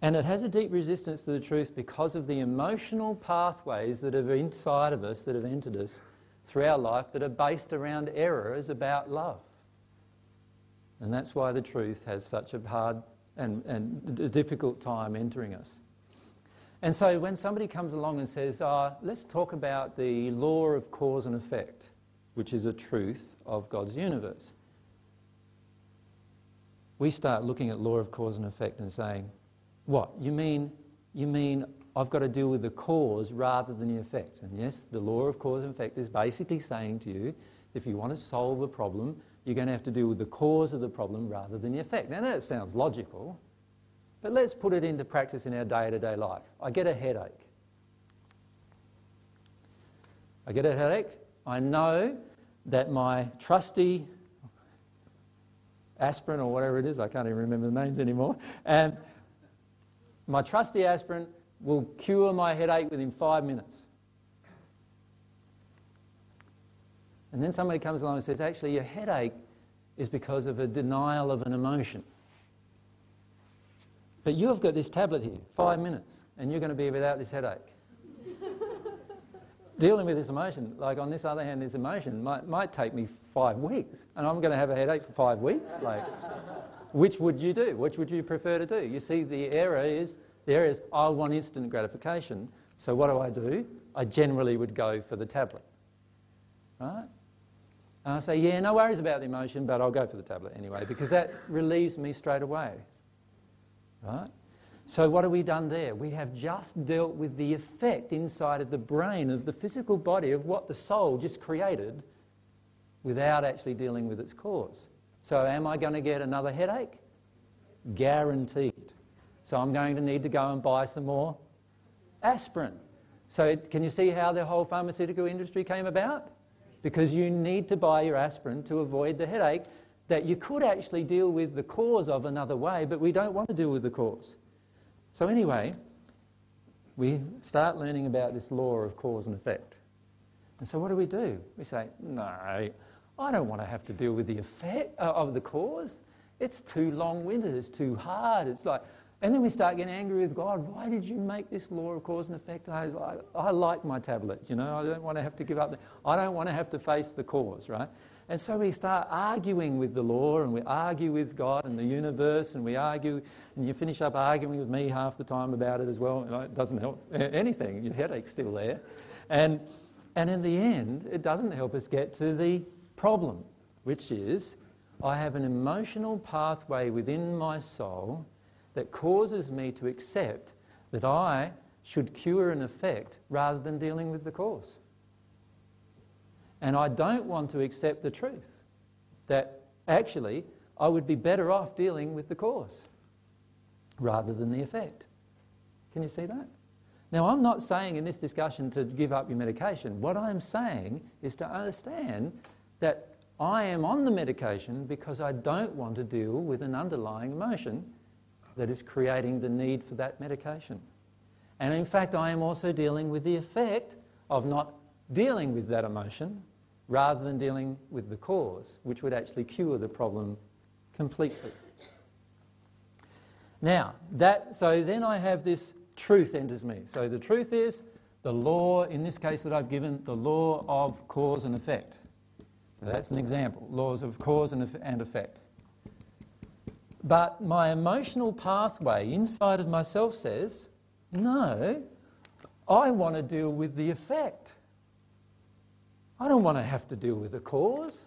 And it has a deep resistance to the truth because of the emotional pathways that are inside of us, that have entered us through our life, that are based around errors about love. And that's why the truth has such a hard and difficult time entering us. And so when somebody comes along and says, let's talk about the law of cause and effect, which is a truth of God's universe, we start looking at law of cause and effect and saying, what? You mean I've got to deal with the cause rather than the effect? And yes, the law of cause and effect is basically saying to you, if you want to solve a problem, you're going to have to deal with the cause of the problem rather than the effect. Now that sounds logical, but let's put it into practice in our day-to-day life. I get a headache. I know that my trusty aspirin or whatever it is, I can't even remember the names anymore, my trusty aspirin will cure my headache within 5 minutes. And then somebody comes along and says, actually, your headache is because of a denial of an emotion. But you've got this tablet here, 5 minutes, and you're going to be without this headache. Dealing with this emotion, like on this other hand, this emotion might take me 5 weeks, and I'm going to have a headache for 5 weeks. Like, which would you do? Which would you prefer to do? You see, the error is I want instant gratification, so what do? I generally would go for the tablet. Right? And I say, yeah, no worries about the emotion, but I'll go for the tablet anyway, because that relieves me straight away. Right? So what have we done there? We have just dealt with the effect inside of the brain, of the physical body, of what the soul just created without actually dealing with its cause. So am I going to get another headache? Guaranteed. So I'm going to need to go and buy some more aspirin. So can you see how the whole pharmaceutical industry came about? Because you need to buy your aspirin to avoid the headache that you could actually deal with the cause of another way, but we don't want to deal with the cause. So anyway, we start learning about this law of cause and effect. And so what do? We say, no, I don't want to have to deal with the effect of the cause. It's too long-winded, it's too hard, it's like... And then we start getting angry with God. Why did you make this law of cause and effect? I like my tablet, you know. I don't want to have to give up. I don't want to have to face the cause, right? And so we start arguing with the law, and we argue with God and the universe, and we argue, and you finish up arguing with me half the time about it as well. You know, it doesn't help anything. Your headache's still there. And in the end, it doesn't help us get to the problem, which is I have an emotional pathway within my soul that causes me to accept that I should cure an effect rather than dealing with the cause. And I don't want to accept the truth that actually I would be better off dealing with the cause rather than the effect. Can you see that? Now, I'm not saying in this discussion to give up your medication. What I'm saying is to understand that I am on the medication because I don't want to deal with an underlying emotion that is creating the need for that medication. And in fact, I am also dealing with the effect of not dealing with that emotion rather than dealing with the cause, which would actually cure the problem completely. Now, so then I have this truth enters me. So the truth is the law, in this case that I've given, the law of cause and effect. So that's an example, laws of cause and effect. But my emotional pathway inside of myself says, no, I want to deal with the effect. I don't want to have to deal with the cause.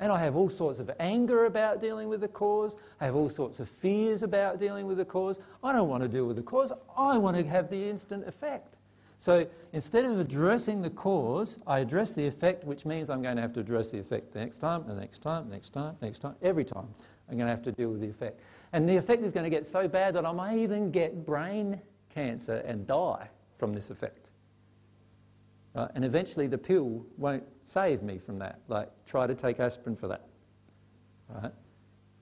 And I have all sorts of anger about dealing with the cause. I have all sorts of fears about dealing with the cause. I don't want to deal with the cause. I want to have the instant effect. So instead of addressing the cause, I address the effect, which means I'm going to have to address the effect the next time, the next time, the next time, the next time, every time. I'm going to have to deal with the effect. And the effect is going to get so bad that I may even get brain cancer and die from this effect. And eventually the pill won't save me from that, like try to take aspirin for that. Right?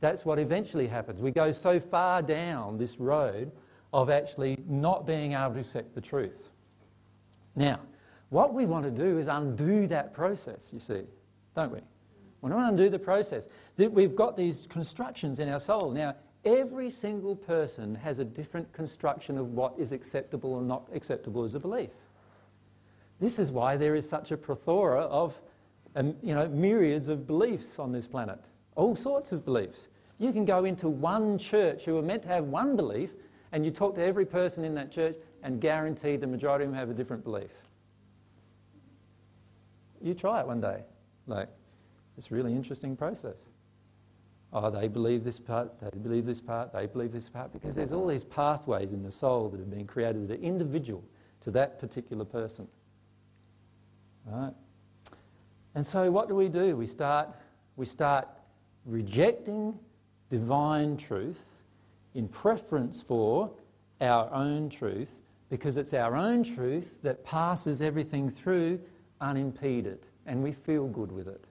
That's what eventually happens. We go so far down this road of actually not being able to accept the truth. Now, what we want to do is undo that process, you see, don't we? We don't want to undo the process. We've got these constructions in our soul. Now, every single person has a different construction of what is acceptable and not acceptable as a belief. This is why there is such a plethora of, myriads of beliefs on this planet, all sorts of beliefs. You can go into one church who are meant to have one belief, and you talk to every person in that church and guarantee the majority of them have a different belief. You try it one day. Like, it's a really interesting process. Oh, they believe this part, they believe this part, they believe this part, because there's all these pathways in the soul that have been created that are individual to that particular person. Right? And so what do? We start rejecting divine truth in preference for our own truth, because it's our own truth that passes everything through unimpeded, and we feel good with it.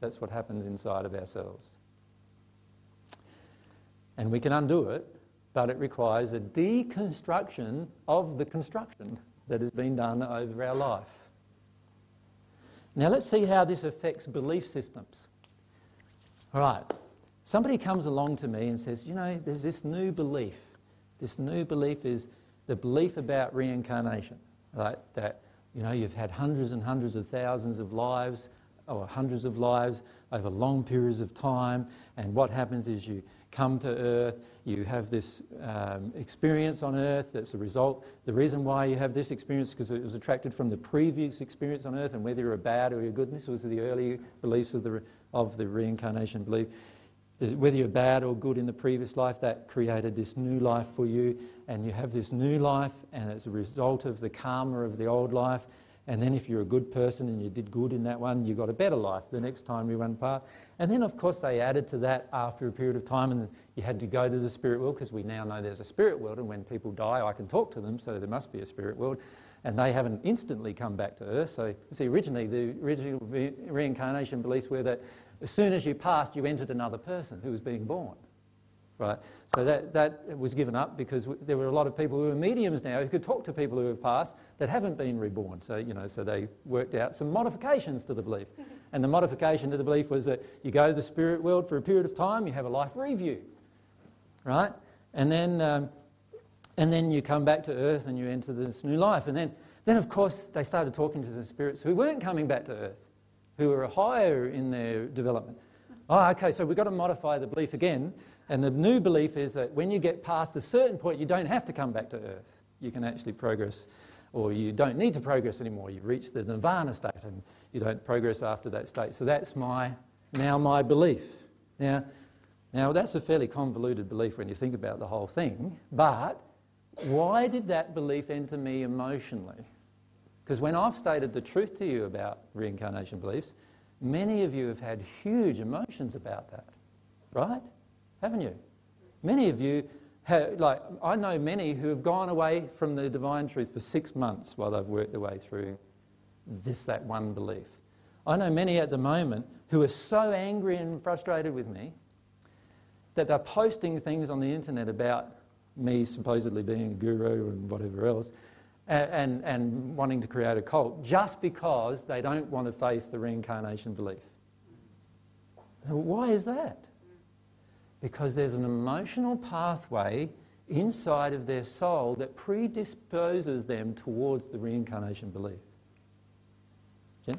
That's what happens inside of ourselves. And we can undo it, but it requires a deconstruction of the construction that has been done over our life. Now let's see how this affects belief systems. All right, somebody comes along to me and says, you know, there's this new belief. This new belief is the belief about reincarnation, right? That, you've had hundreds and hundreds of thousands of lives, or hundreds of lives over long periods of time, and what happens is you come to Earth, you have this experience on Earth that's a result. The reason why you have this experience is because it was attracted from the previous experience on Earth, and whether you're bad or you're good, and this was the early beliefs of the reincarnation belief, whether you're bad or good in the previous life, that created this new life for you, and you have this new life, and it's a result of the karma of the old life. And then if you're a good person and you did good in that one, you got a better life the next time you went past. And then, of course, they added to that after a period of time, and you had to go to the spirit world, because we now know there's a spirit world, and when people die, I can talk to them, so there must be a spirit world. And they haven't instantly come back to Earth. So, you see, originally, the original reincarnation beliefs were that as soon as you passed, you entered another person who was being born. Right? So that was given up, because there were a lot of people who are mediums now who could talk to people who have passed that haven't been reborn. So, so they worked out some modifications to the belief. And the modification to the belief was that you go to the spirit world for a period of time, you have a life review, right? And then you come back to Earth and you enter this new life. And then of course, they started talking to the spirits who weren't coming back to Earth, who were higher in their development. Oh, okay, so we've got to modify the belief again. And the new belief is that when you get past a certain point, you don't have to come back to Earth. You can actually progress, or you don't need to progress anymore. You've reached the nirvana state, and you don't progress after that state. So that's my belief. Now that's a fairly convoluted belief when you think about the whole thing. But why did that belief enter me emotionally? Because when I've stated the truth to you about reincarnation beliefs, many of you have had huge emotions about that, right? Haven't you? Many of you have, I know many who have gone away from the divine truth for 6 months while they've worked their way through that one belief. I know many at the moment who are so angry and frustrated with me that they're posting things on the internet about me supposedly being a guru and whatever else, and wanting to create a cult just because they don't want to face the reincarnation belief. Why is that? because there's an emotional pathway inside of their soul that predisposes them towards the reincarnation belief. Jen?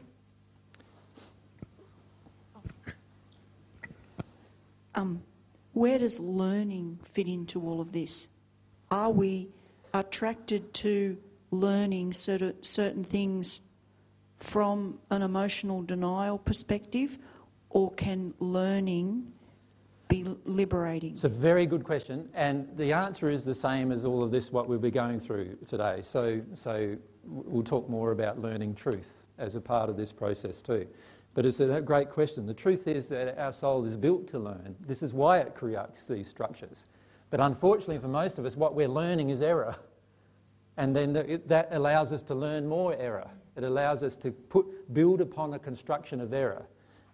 Where does learning fit into all of this? Are we attracted to learning certain things from an emotional denial perspective, or can learning be liberating? It's a very good question, and the answer is the same as all of this, what we'll be going through today. So we'll talk more about learning truth as a part of this process too. But it's a great question. The truth is that our soul is built to learn. This is why it creates these structures. But unfortunately for most of us, what we're learning is error. And then that allows us to learn more error. It allows us to build upon a construction of error.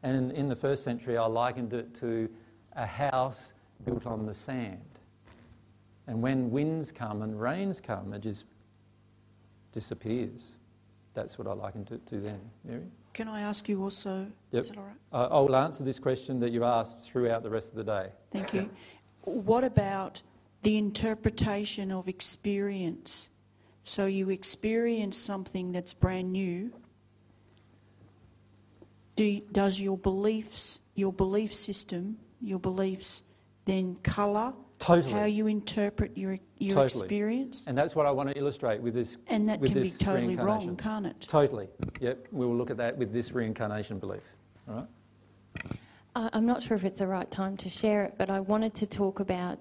And in the first century, I likened it to a house built on the sand. And when winds come and rains come, it just disappears. That's what I likened it to then. Mary? Can I ask you also, yep. Is that all right? I will answer this question that you asked throughout the rest of the day. Thank you. What about the interpretation of experience? So you experience something that's brand new. Does your belief system then colour totally how you interpret your totally experience? And that's what I want to illustrate with this. And that can be totally wrong, can't it? Totally. Yep. We will look at that with this reincarnation belief. All right. I'm not sure if it's the right time to share it, but I wanted to talk about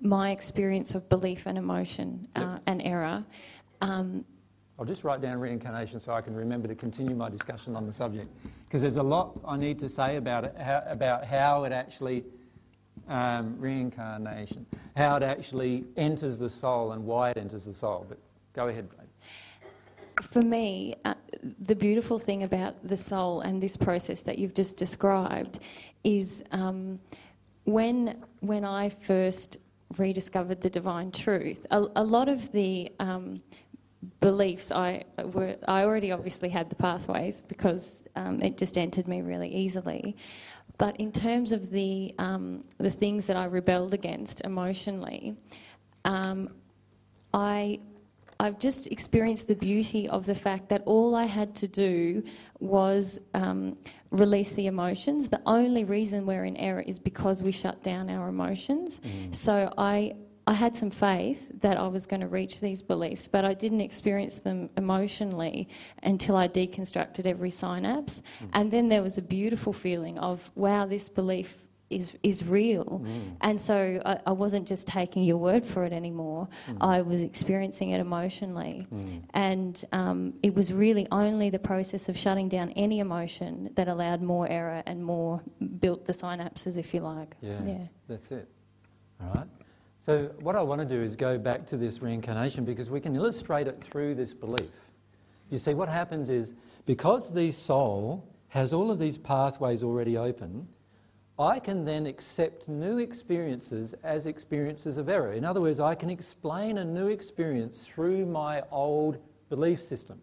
my experience of belief and emotion and error. I'll just write down reincarnation so I can remember to continue my discussion on the subject, because there's a lot I need to say about it, about how it actually reincarnation, how it actually enters the soul and why it enters the soul. But go ahead, Dave. For me, the beautiful thing about the soul and this process that you've just described is when I first rediscovered the divine truth, a lot of the beliefs I already obviously had the pathways, because it just entered me really easily. But in terms of the things that I rebelled against emotionally, I've just experienced the beauty of the fact that all I had to do was release the emotions. The only reason we're in error is because we shut down our emotions. Mm. So I had some faith that I was going to reach these beliefs, but I didn't experience them emotionally until I deconstructed every synapse. Mm. And then there was a beautiful feeling of, wow, this belief is real. Mm. And so I wasn't just taking your word for it anymore. Mm. I was experiencing it emotionally. Mm. And it was really only the process of shutting down any emotion that allowed more error and more built the synapses, if you like. Yeah. That's it. All right. So what I want to do is go back to this reincarnation, because we can illustrate it through this belief. You see, what happens is, because the soul has all of these pathways already open, I can then accept new experiences as experiences of error. In other words, I can explain a new experience through my old belief system.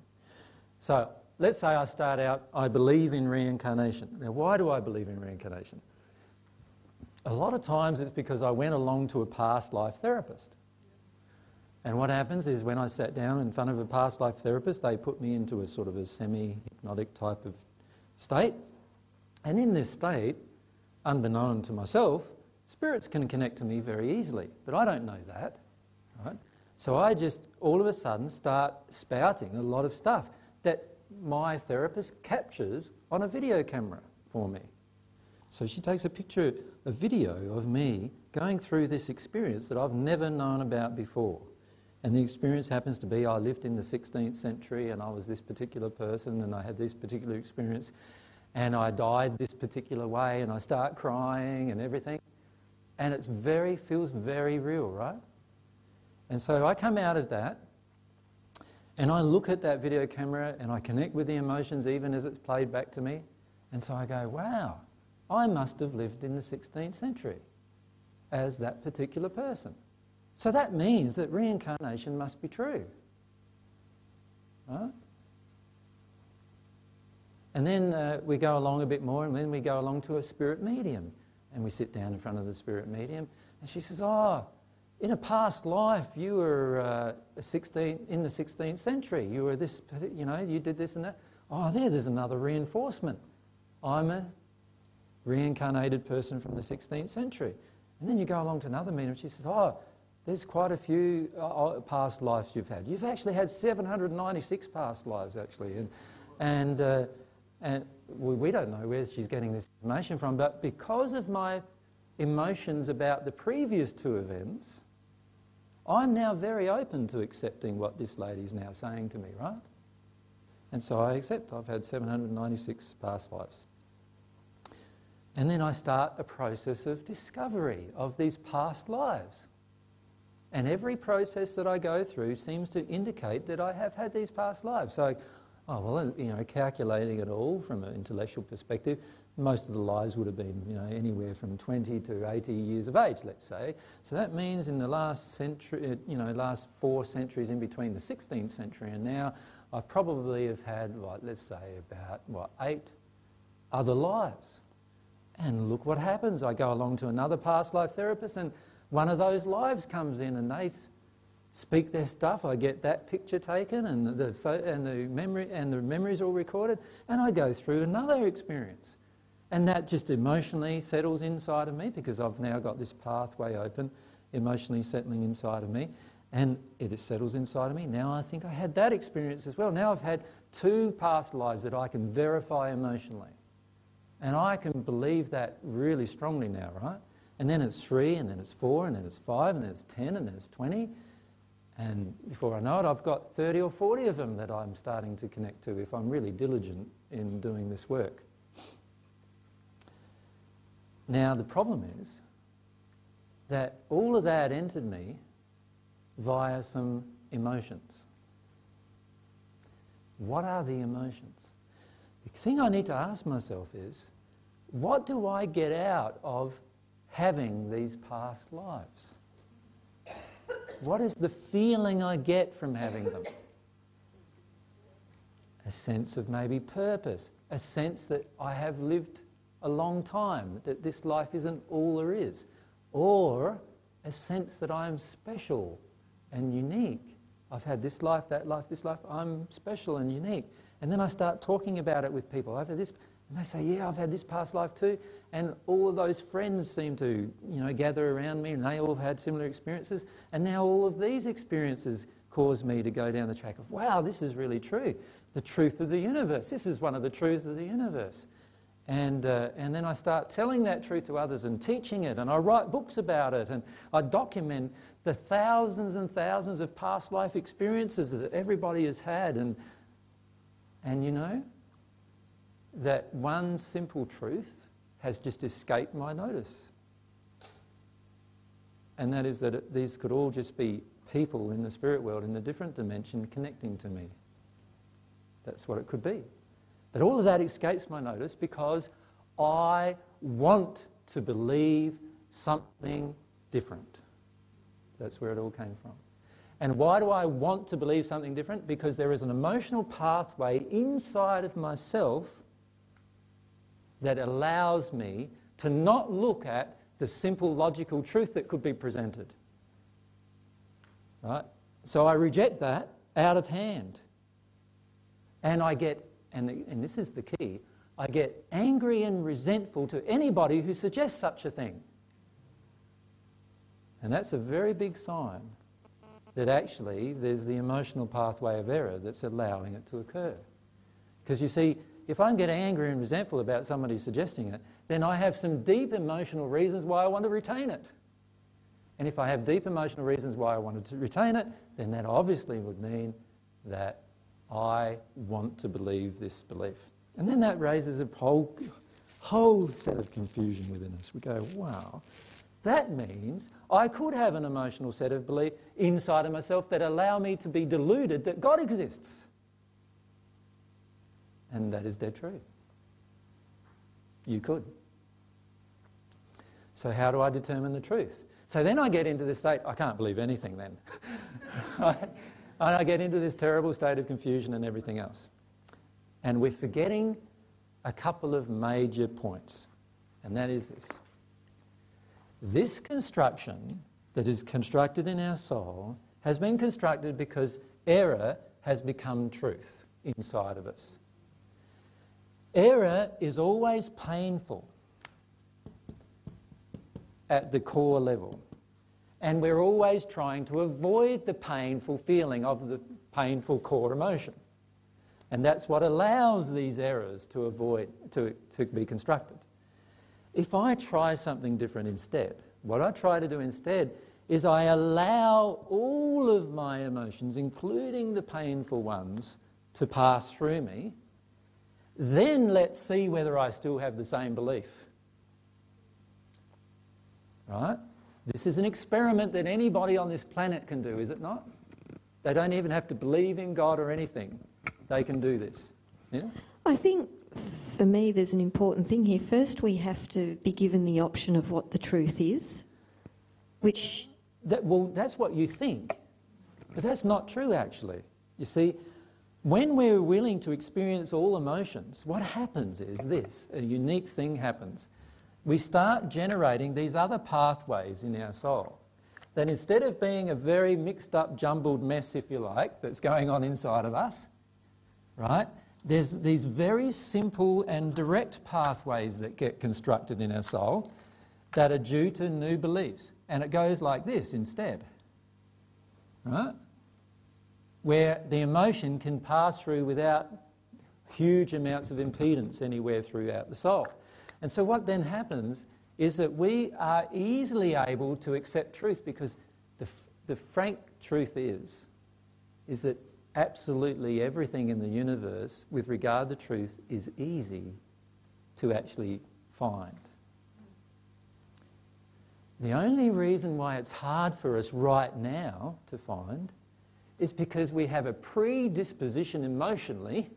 So let's say I start out, I believe in reincarnation. Now, why do I believe in reincarnation? A lot of times it's because I went along to a past life therapist. And what happens is, when I sat down in front of a past life therapist, they put me into a sort of a semi-hypnotic type of state. And in this state, unbeknown to myself, spirits can connect to me very easily. But I don't know that. Right? So I just all of a sudden start spouting a lot of stuff that my therapist captures on a video camera for me. So she takes a video of me going through this experience that I've never known about before. And the experience happens to be, I lived in the 16th century and I was this particular person and I had this particular experience and I died this particular way, and I start crying and everything. And it feels very real, right? And so I come out of that and I look at that video camera and I connect with the emotions even as it's played back to me. And so I go, wow, I must have lived in the 16th century as that particular person. So that means that reincarnation must be true. Right? And then we go along a bit more, and then we go along to a spirit medium. And we sit down in front of the spirit medium, and she says, "Oh, in a past life, you were in the 16th century. You were this, you know, you did this and that. Oh, there's another reinforcement. I'm a reincarnated person from the 16th century." And then you go along to another meeting, and she says, "Oh, there's quite a few past lives you've had. You've actually had 796 past lives, actually." And we don't know where she's getting this information from, but because of my emotions about the previous two events, I'm now very open to accepting what this lady's now saying to me, right? And so I accept I've had 796 past lives. And then I start a process of discovery of these past lives. And every process that I go through seems to indicate that I have had these past lives. So, oh, well, you know, calculating it all from an intellectual perspective, most of the lives would have been, you know, anywhere from 20 to 80 years of age, let's say. So that means in the last century, you know, last four centuries in between the 16th century and now, I probably have had, what, let's say about, what, 8 other lives. And look what happens. I go along to another past life therapist, and one of those lives comes in, and they speak their stuff. I get that picture taken, and the memories all recorded, and I go through another experience. And that just emotionally settles inside of me, because I've now got this pathway open, emotionally settling inside of me, and it settles inside of me. Now I think I had that experience as well. Now I've had 2 past lives that I can verify emotionally. And I can believe that really strongly now, right? And then it's 3, and then it's 4, and then it's 5, and then it's 10, and then it's 20. And before I know it, I've got 30 or 40 of them that I'm starting to connect to if I'm really diligent in doing this work. Now, the problem is that all of that entered me via some emotions. What are the emotions? The thing I need to ask myself is, what do I get out of having these past lives? What is the feeling I get from having them? A sense of maybe purpose, a sense that I have lived a long time, that this life isn't all there is, or a sense that I'm special and unique. I've had this life, that life, this life, I'm special and unique. And then I start talking about it with people. I've had this, and they say, "Yeah, I've had this past life too." And all of those friends seem to, you know, gather around me, and they all had similar experiences. And now all of these experiences cause me to go down the track of, wow, this is really true. The truth of the universe. This is one of the truths of the universe. And then I start telling that truth to others and teaching it, and I write books about it, and I document the thousands and thousands of past life experiences that everybody has had. And you know, that one simple truth has just escaped my notice. And that is that these could all just be people in the spirit world in a different dimension connecting to me. That's what it could be. But all of that escapes my notice because I want to believe something different. That's where it all came from. And why do I want to believe something different? Because there is an emotional pathway inside of myself that allows me to not look at the simple logical truth that could be presented. Right? So I reject that out of hand. And I get, and this is the key, I get angry and resentful to anybody who suggests such a thing. And that's a very big sign that actually there's the emotional pathway of error that's allowing it to occur. Because you see, if I'm getting angry and resentful about somebody suggesting it, then I have some deep emotional reasons why I want to retain it. And if I have deep emotional reasons why I wanted to retain it, then that obviously would mean that I want to believe this belief. And then that raises a whole set of confusion within us. We go, wow. That means I could have an emotional set of belief inside of myself that allow me to be deluded that God exists. And that is dead true. You could. So how do I determine the truth? So then I get into this state, I can't believe anything then. And I get into this terrible state of confusion and everything else. And we're forgetting a couple of major points. And that is this. This construction that is constructed in our soul has been constructed because error has become truth inside of us. Error is always painful at the core level, and we're always trying to avoid the painful feeling of the painful core emotion, and that's what allows these errors to be constructed. If I try something different instead, what I try to do instead is I allow all of my emotions, including the painful ones, to pass through me. Then let's see whether I still have the same belief. Right? This is an experiment that anybody on this planet can do, is it not? They don't even have to believe in God or anything. They can do this. Yeah? I think for me there's an important thing here. First, we have to be given the option of what the truth is, which... That's what you think. But that's not true, actually. You see, when we're willing to experience all emotions, what happens is this. A unique thing happens. We start generating these other pathways in our soul. Then instead of being a very mixed up, jumbled mess, if you like, that's going on inside of us, right, there's these very simple and direct pathways that get constructed in our soul that are due to new beliefs. And it goes like this instead, right? Where the emotion can pass through without huge amounts of impedance anywhere throughout the soul. And so what then happens is that we are easily able to accept truth, because the frank truth is that absolutely everything in the universe with regard to truth is easy to actually find. The only reason why it's hard for us right now to find is because we have a predisposition emotionally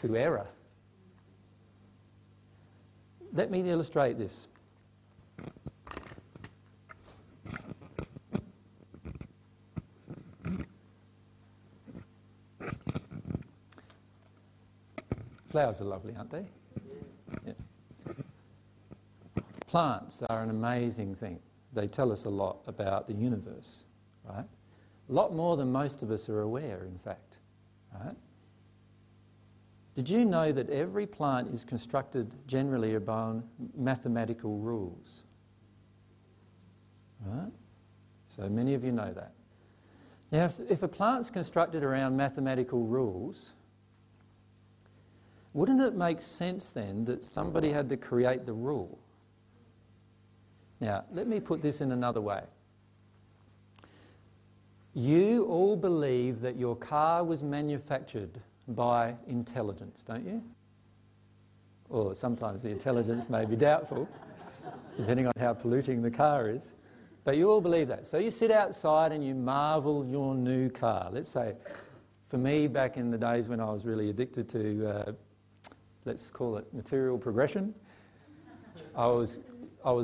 to error. Let me illustrate this. Flowers are lovely, aren't they? Yeah. Plants are an amazing thing. They tell us a lot about the universe, right? A lot more than most of us are aware, in fact, right? Did you know that every plant is constructed generally upon mathematical rules? Right? So many of you know that. Now, if a plant's constructed around mathematical rules, wouldn't it make sense then that somebody had to create the rule? Now, let me put this in another way. You all believe that your car was manufactured by intelligence, don't you? Or sometimes the intelligence may be doubtful, depending on how polluting the car is. But you all believe that. So you sit outside and you marvel your new car. Let's say, for me, back in the days when I was really addicted to, let's call it material progression, I was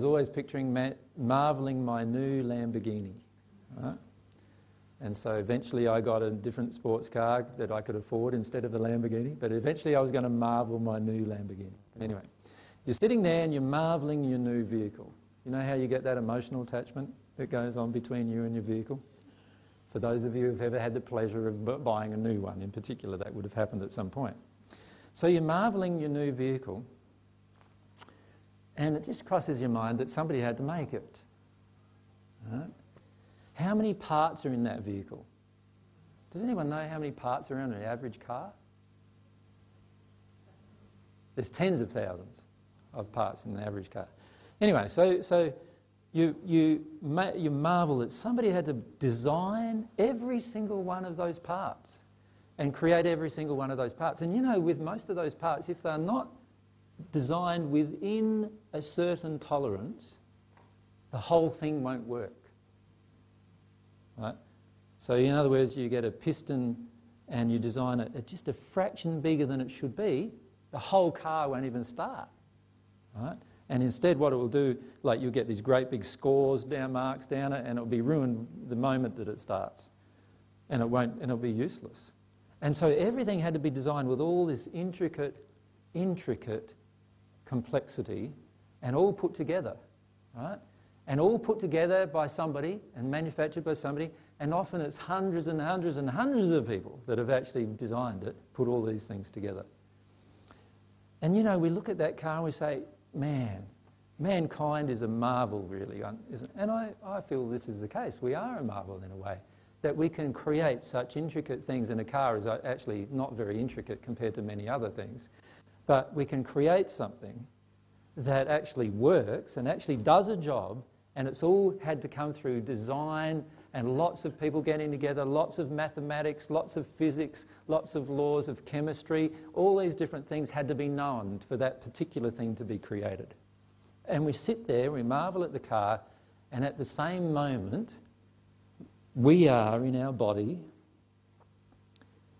always picturing marveling my new Lamborghini. Right? And so eventually I got a different sports car that I could afford instead of a Lamborghini, but eventually I was going to marvel my new Lamborghini. Anyway, you're sitting there and you're marveling your new vehicle. You know how you get that emotional attachment that goes on between you and your vehicle? For those of you who've ever had the pleasure of buying a new one in particular, that would have happened at some point. So you're marveling your new vehicle, and it just crosses your mind that somebody had to make it. All right? How many parts are in that vehicle? Does anyone know how many parts are in an average car? There's tens of thousands of parts in an average car. Anyway, so you marvel that somebody had to design every single one of those parts and create every single one of those parts. And you know, with most of those parts, if they're not designed within a certain tolerance, the whole thing won't work. Right? So in other words, you get a piston and you design it just a fraction bigger than it should be, the whole car won't even start. Right? And instead what it will do, like you'll get these great big scores down, marks down it, and it'll be ruined the moment that it starts. And it'll be useless. And so everything had to be designed with all this intricate complexity and all put together. Right? and all put together by somebody and manufactured by somebody, and often it's hundreds and hundreds and hundreds of people that have actually designed it, put all these things together. And you know, we look at that car and we say, man, mankind is a marvel really, isn't it? And I feel this is the case. We are a marvel in a way, that we can create such intricate things, and a car is actually not very intricate compared to many other things, but we can create something that actually works and actually does a job, and it's all had to come through design and lots of people getting together, lots of mathematics, lots of physics, lots of laws of chemistry, all these different things had to be known for that particular thing to be created. And we sit there, we marvel at the car, and at the same moment we are in our body,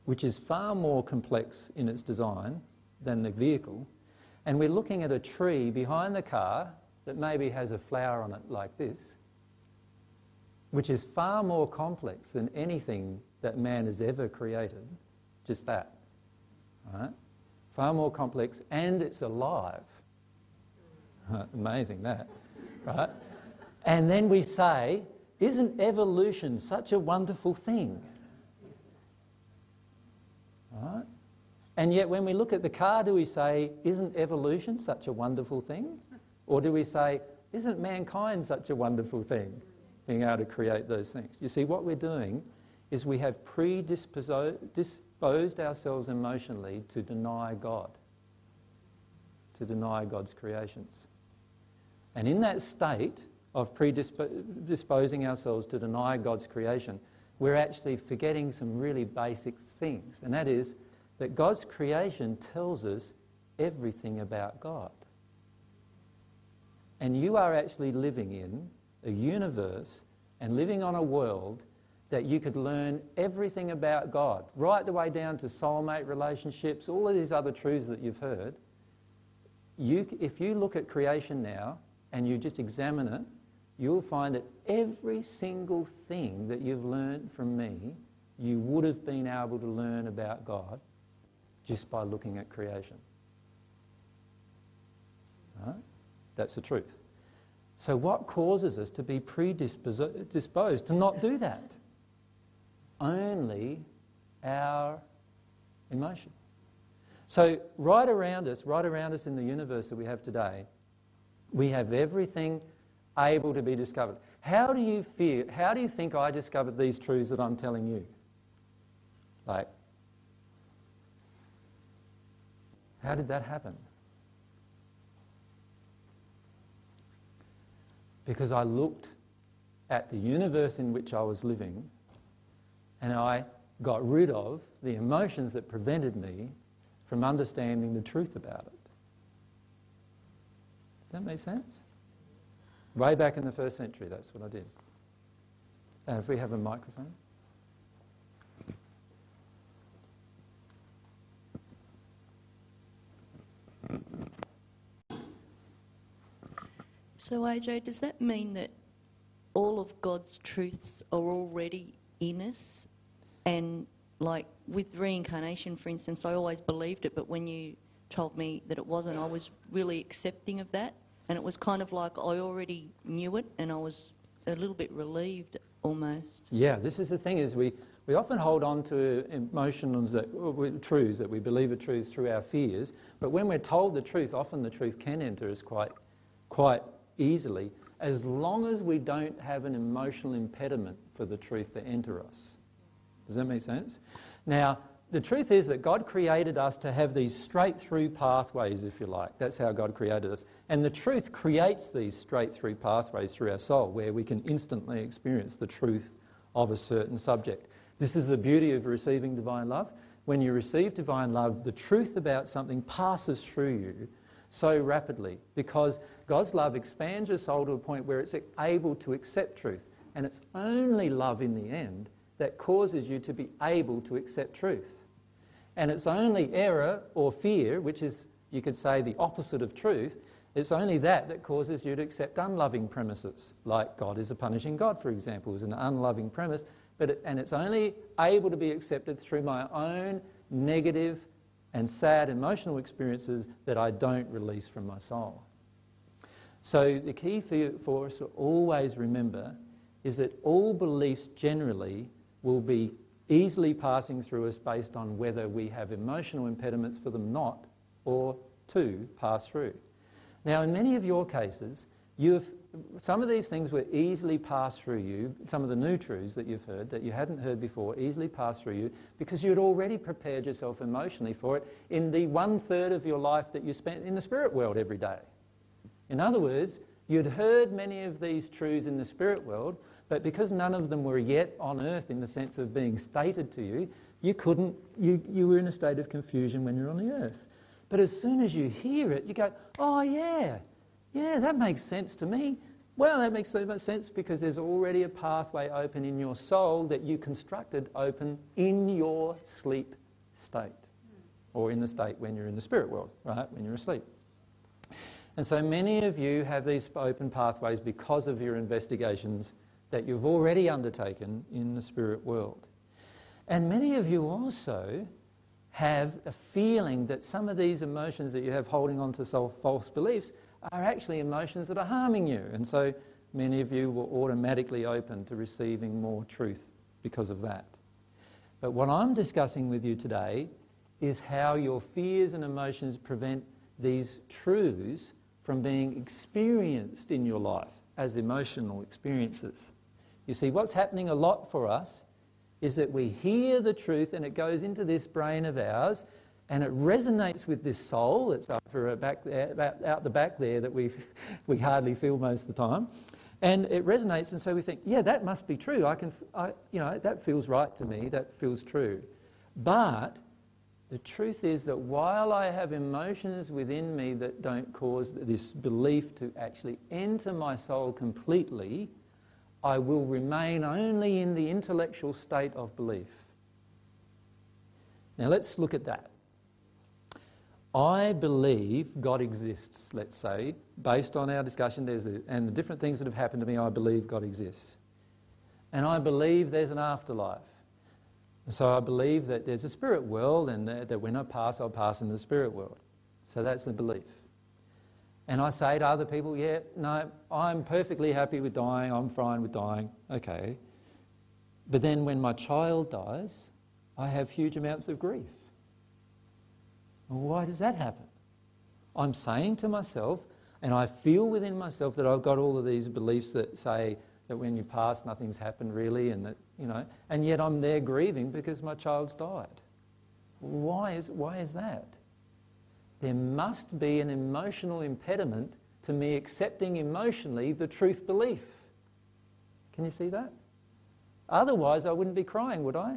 which is far more complex in its design than the vehicle, and we're looking at a tree behind the car that maybe has a flower on it like this, which is far more complex than anything that man has ever created, just that, right? Far more complex, and it's alive. Amazing that, right? And then we say, isn't evolution such a wonderful thing? Right? And yet when we look at the car, do we say, isn't evolution such a wonderful thing? Or do we say, isn't mankind such a wonderful thing, being able to create those things? You see, what we're doing is we have predisposed ourselves emotionally to deny God, to deny God's creations. And in that state of predisposing ourselves to deny God's creation, we're actually forgetting some really basic things, and that is that God's creation tells us everything about God. And you are actually living in a universe and living on a world that you could learn everything about God, right the way down to soulmate relationships, all of these other truths that you've heard. If you look at creation now and you just examine it, you'll find that every single thing that you've learned from me, you would have been able to learn about God just by looking at creation. Right? That's the truth. So what causes us to be predisposed to not do that? Only our emotion. So right around us in the universe that we have today, we have everything able to be discovered. How do you think I discovered these truths that I'm telling you? Like, how did that happen? Because I looked at the universe in which I was living, and I got rid of the emotions that prevented me from understanding the truth about it. Does that make sense? Way back in the first century, that's what I did. And if we have a microphone. So AJ, does that mean that all of God's truths are already in us? And like with reincarnation, for instance, I always believed it, but when you told me that it wasn't, I was really accepting of that. And it was kind of like I already knew it, and I was a little bit relieved almost. Yeah, this is the thing, is we often hold on to emotions, truths that we believe are truths through our fears, but when we're told the truth, often the truth can enter us quite easily, as long as we don't have an emotional impediment for the truth to enter us. Does that make sense? Now, the truth is that God created us to have these straight-through pathways, if you like. That's how God created us. And the truth creates these straight-through pathways through our soul, where we can instantly experience the truth of a certain subject. This is the beauty of receiving divine love. When you receive divine love, the truth about something passes through you so rapidly, because God's love expands your soul to a point where it's able to accept truth, and it's only love in the end that causes you to be able to accept truth. And it's only error or fear, which is, you could say, the opposite of truth, it's only that causes you to accept unloving premises, like God is a punishing God, for example, is an unloving premise, and it's only able to be accepted through my own negative and sad emotional experiences that I don't release from my soul. So the key for us to always remember is that all beliefs generally will be easily passing through us based on whether we have emotional impediments for them not or to pass through. Now, in many of your cases, some of these things were easily passed through you, some of the new truths that you've heard that you hadn't heard before easily passed through you because you had already prepared yourself emotionally for it in the 1/3 of your life that you spent in the spirit world every day. In other words, you'd heard many of these truths in the spirit world, but because none of them were yet on earth in the sense of being stated to you, you were in a state of confusion when you're on the earth. But as soon as you hear it, you go, oh yeah, that makes sense to me. Well, that makes so much sense because there's already a pathway open in your soul that you constructed open in your sleep state, or in the state when you're in the spirit world, right, when you're asleep. And so many of you have these open pathways because of your investigations that you've already undertaken in the spirit world. And many of you also have a feeling that some of these emotions that you have holding on to false beliefs are actually emotions that are harming you. And so many of you were automatically open to receiving more truth because of that. But what I'm discussing with you today is how your fears and emotions prevent these truths from being experienced in your life as emotional experiences. You see, what's happening a lot for us is that we hear the truth and it goes into this brain of ours and it resonates with this soul that's out the back there that we hardly feel most of the time. And it resonates, and so we think, yeah, that must be true. That feels right to me. That feels true. But the truth is that while I have emotions within me that don't cause this belief to actually enter my soul completely, I will remain only in the intellectual state of belief. Now let's look at that. I believe God exists, let's say. Based on our discussion and the different things that have happened to me, I believe God exists. And I believe there's an afterlife. So I believe that there's a spirit world and that when I pass, I'll pass into the spirit world. So that's the belief. And I say to other people, yeah, no, I'm perfectly happy with dying, I'm fine with dying, okay. But then when my child dies, I have huge amounts of grief. Well, why does that happen? I'm saying to myself, and I feel within myself that I've got all of these beliefs that say that when you pass, nothing's happened really, and that, and yet I'm there grieving because my child's died. Why is that? There must be an emotional impediment to me accepting emotionally the truth belief. Can you see that? Otherwise, I wouldn't be crying, would I?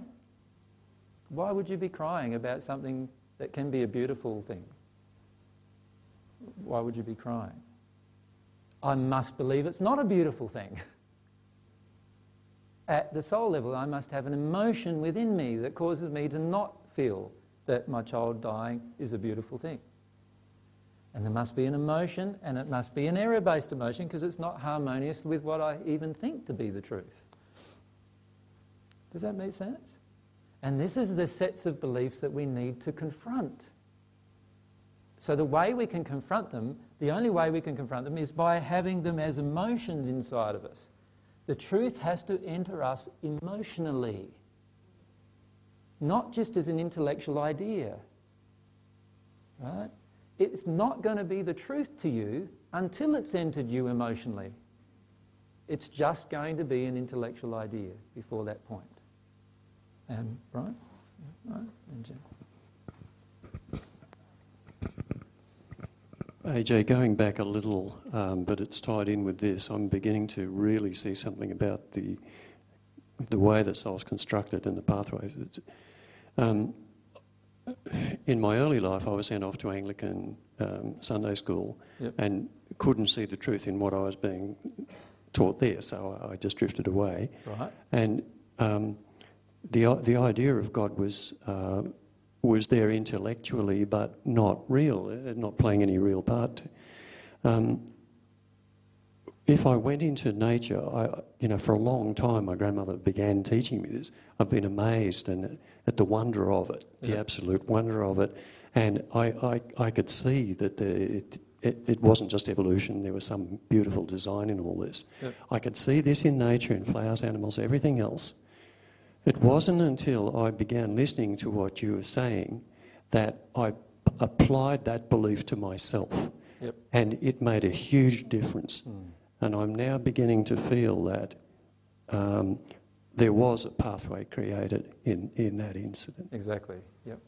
Why would you be crying about something that can be a beautiful thing? Why would you be crying? I must believe it's not a beautiful thing. At the soul level, I must have an emotion within me that causes me to not feel that my child dying is a beautiful thing. And there must be an emotion, and it must be an error-based emotion because it's not harmonious with what I even think to be the truth. Does that make sense? And this is the sets of beliefs that we need to confront. So the way we can confront them, the only way we can confront them is by having them as emotions inside of us. The truth has to enter us emotionally, not just as an intellectual idea, right? It's not going to be the truth to you until it's entered you emotionally. It's just going to be an intellectual idea before that point. Right? Right? And Jim. AJ, going back a little, but it's tied in with this, I'm beginning to really see something about the way that soul's constructed and the pathways. In my early life, I was sent off to Anglican Sunday school, yep, and couldn't see the truth in what I was being taught there, so I just drifted away. Right. And the idea of God was there intellectually, but not real, not playing any real part. If I went into nature, for a long time, my grandmother began teaching me this. I've been amazed at the wonder of it, yeah, the absolute wonder of it, and I could see that it wasn't just evolution. There was some beautiful design in all this. Yep. I could see this in nature, in flowers, animals, everything else. It wasn't until I began listening to what you were saying that I applied that belief to myself. Yep. And it made a huge difference. Mm. And I'm now beginning to feel that there was a pathway created in that incident. Exactly, yep.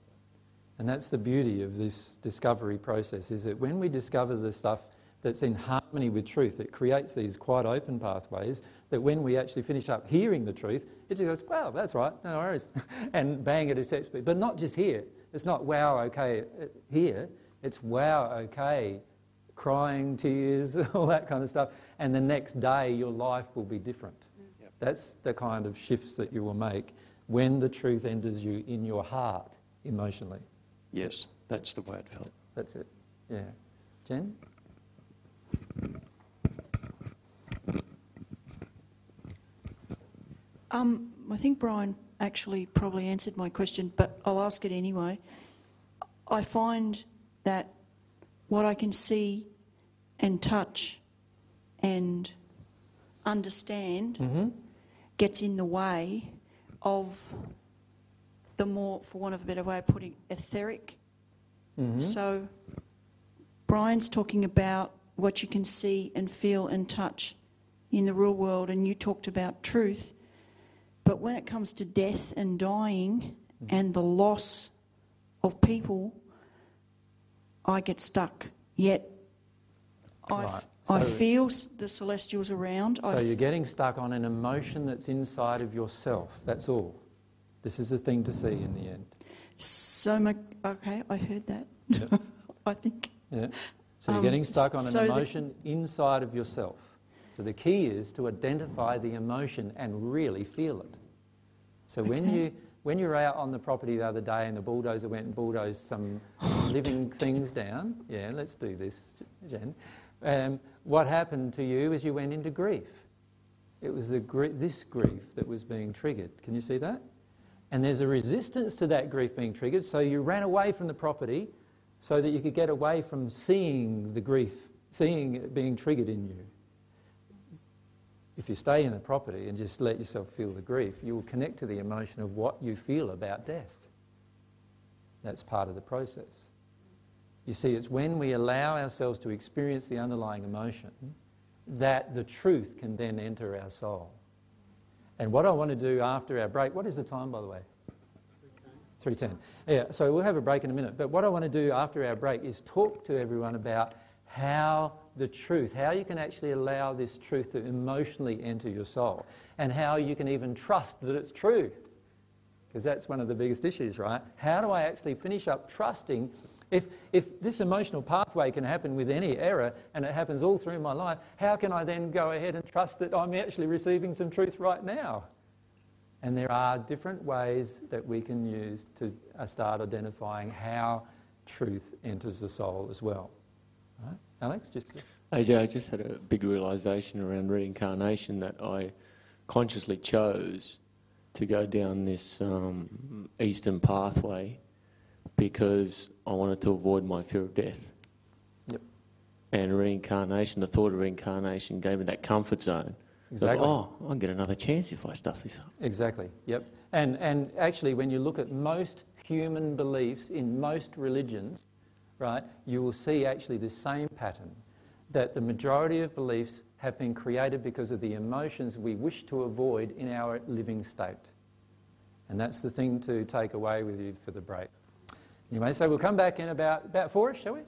And that's the beauty of this discovery process, is that when we discover the stuff that's in harmony with truth, it creates these quite open pathways that when we actually finish up hearing the truth, it just goes, wow, that's right, no worries, and bang, it accepts me. But not just here. It's not, wow, okay, here. It's, wow, okay, crying, tears, all that kind of stuff. And the next day, your life will be different. Yep. That's the kind of shifts that you will make when the truth enters you in your heart emotionally. Yes, that's the way it felt. That's it, yeah. Jen? I think Brian actually probably answered my question, but I'll ask it anyway. I find that what I can see and touch and understand gets in the way of the more, for want of a better way of putting, etheric. Mm-hmm. So Brian's talking about what you can see and feel and touch in the real world, and you talked about truth. But when it comes to death and dying and the loss of people, I get stuck. Yet I feel the celestials around. So you're getting stuck on an emotion that's inside of yourself. That's all. This is the thing to see in the end. So, okay, I heard that, yep. I think. Yeah. So you're getting stuck on an emotion inside of yourself. So the key is to identify the emotion and really feel it. So when you were out on the property the other day and the bulldozer went and bulldozed some living things down, yeah, let's do this, Jen, what happened to you is you went into grief. It was this grief that was being triggered. Can you see that? And there's a resistance to that grief being triggered, so you ran away from the property so that you could get away from seeing the grief, seeing it being triggered in you. If you stay in the property and just let yourself feel the grief, you will connect to the emotion of what you feel about death. That's part of the process. You see, it's when we allow ourselves to experience the underlying emotion that the truth can then enter our soul. And what I want to do after our break, what is the time, by the way? 3:10. Yeah, so we'll have a break in a minute. But what I want to do after our break is talk to everyone about how the truth, how you can actually allow this truth to emotionally enter your soul, and how you can even trust that it's true. Because that's one of the biggest issues, right? How do I actually finish up trusting? If this emotional pathway can happen with any error, and it happens all through my life, how can I then go ahead and trust that I'm actually receiving some truth right now? And there are different ways that we can use to start identifying how truth enters the soul as well. All right. Alex? AJ, I just had a big realisation around reincarnation that I consciously chose to go down this eastern pathway because I wanted to avoid my fear of death. Yep. And reincarnation, the thought of reincarnation gave me that comfort zone. Exactly. Of, oh, I'll get another chance if I stuff this up. Exactly, yep. And actually, when you look at most human beliefs in most religions, right, you will see actually the same pattern, that the majority of beliefs have been created because of the emotions we wish to avoid in our living state. And that's the thing to take away with you for the break. You may say, we'll come back in about four-ish, shall we?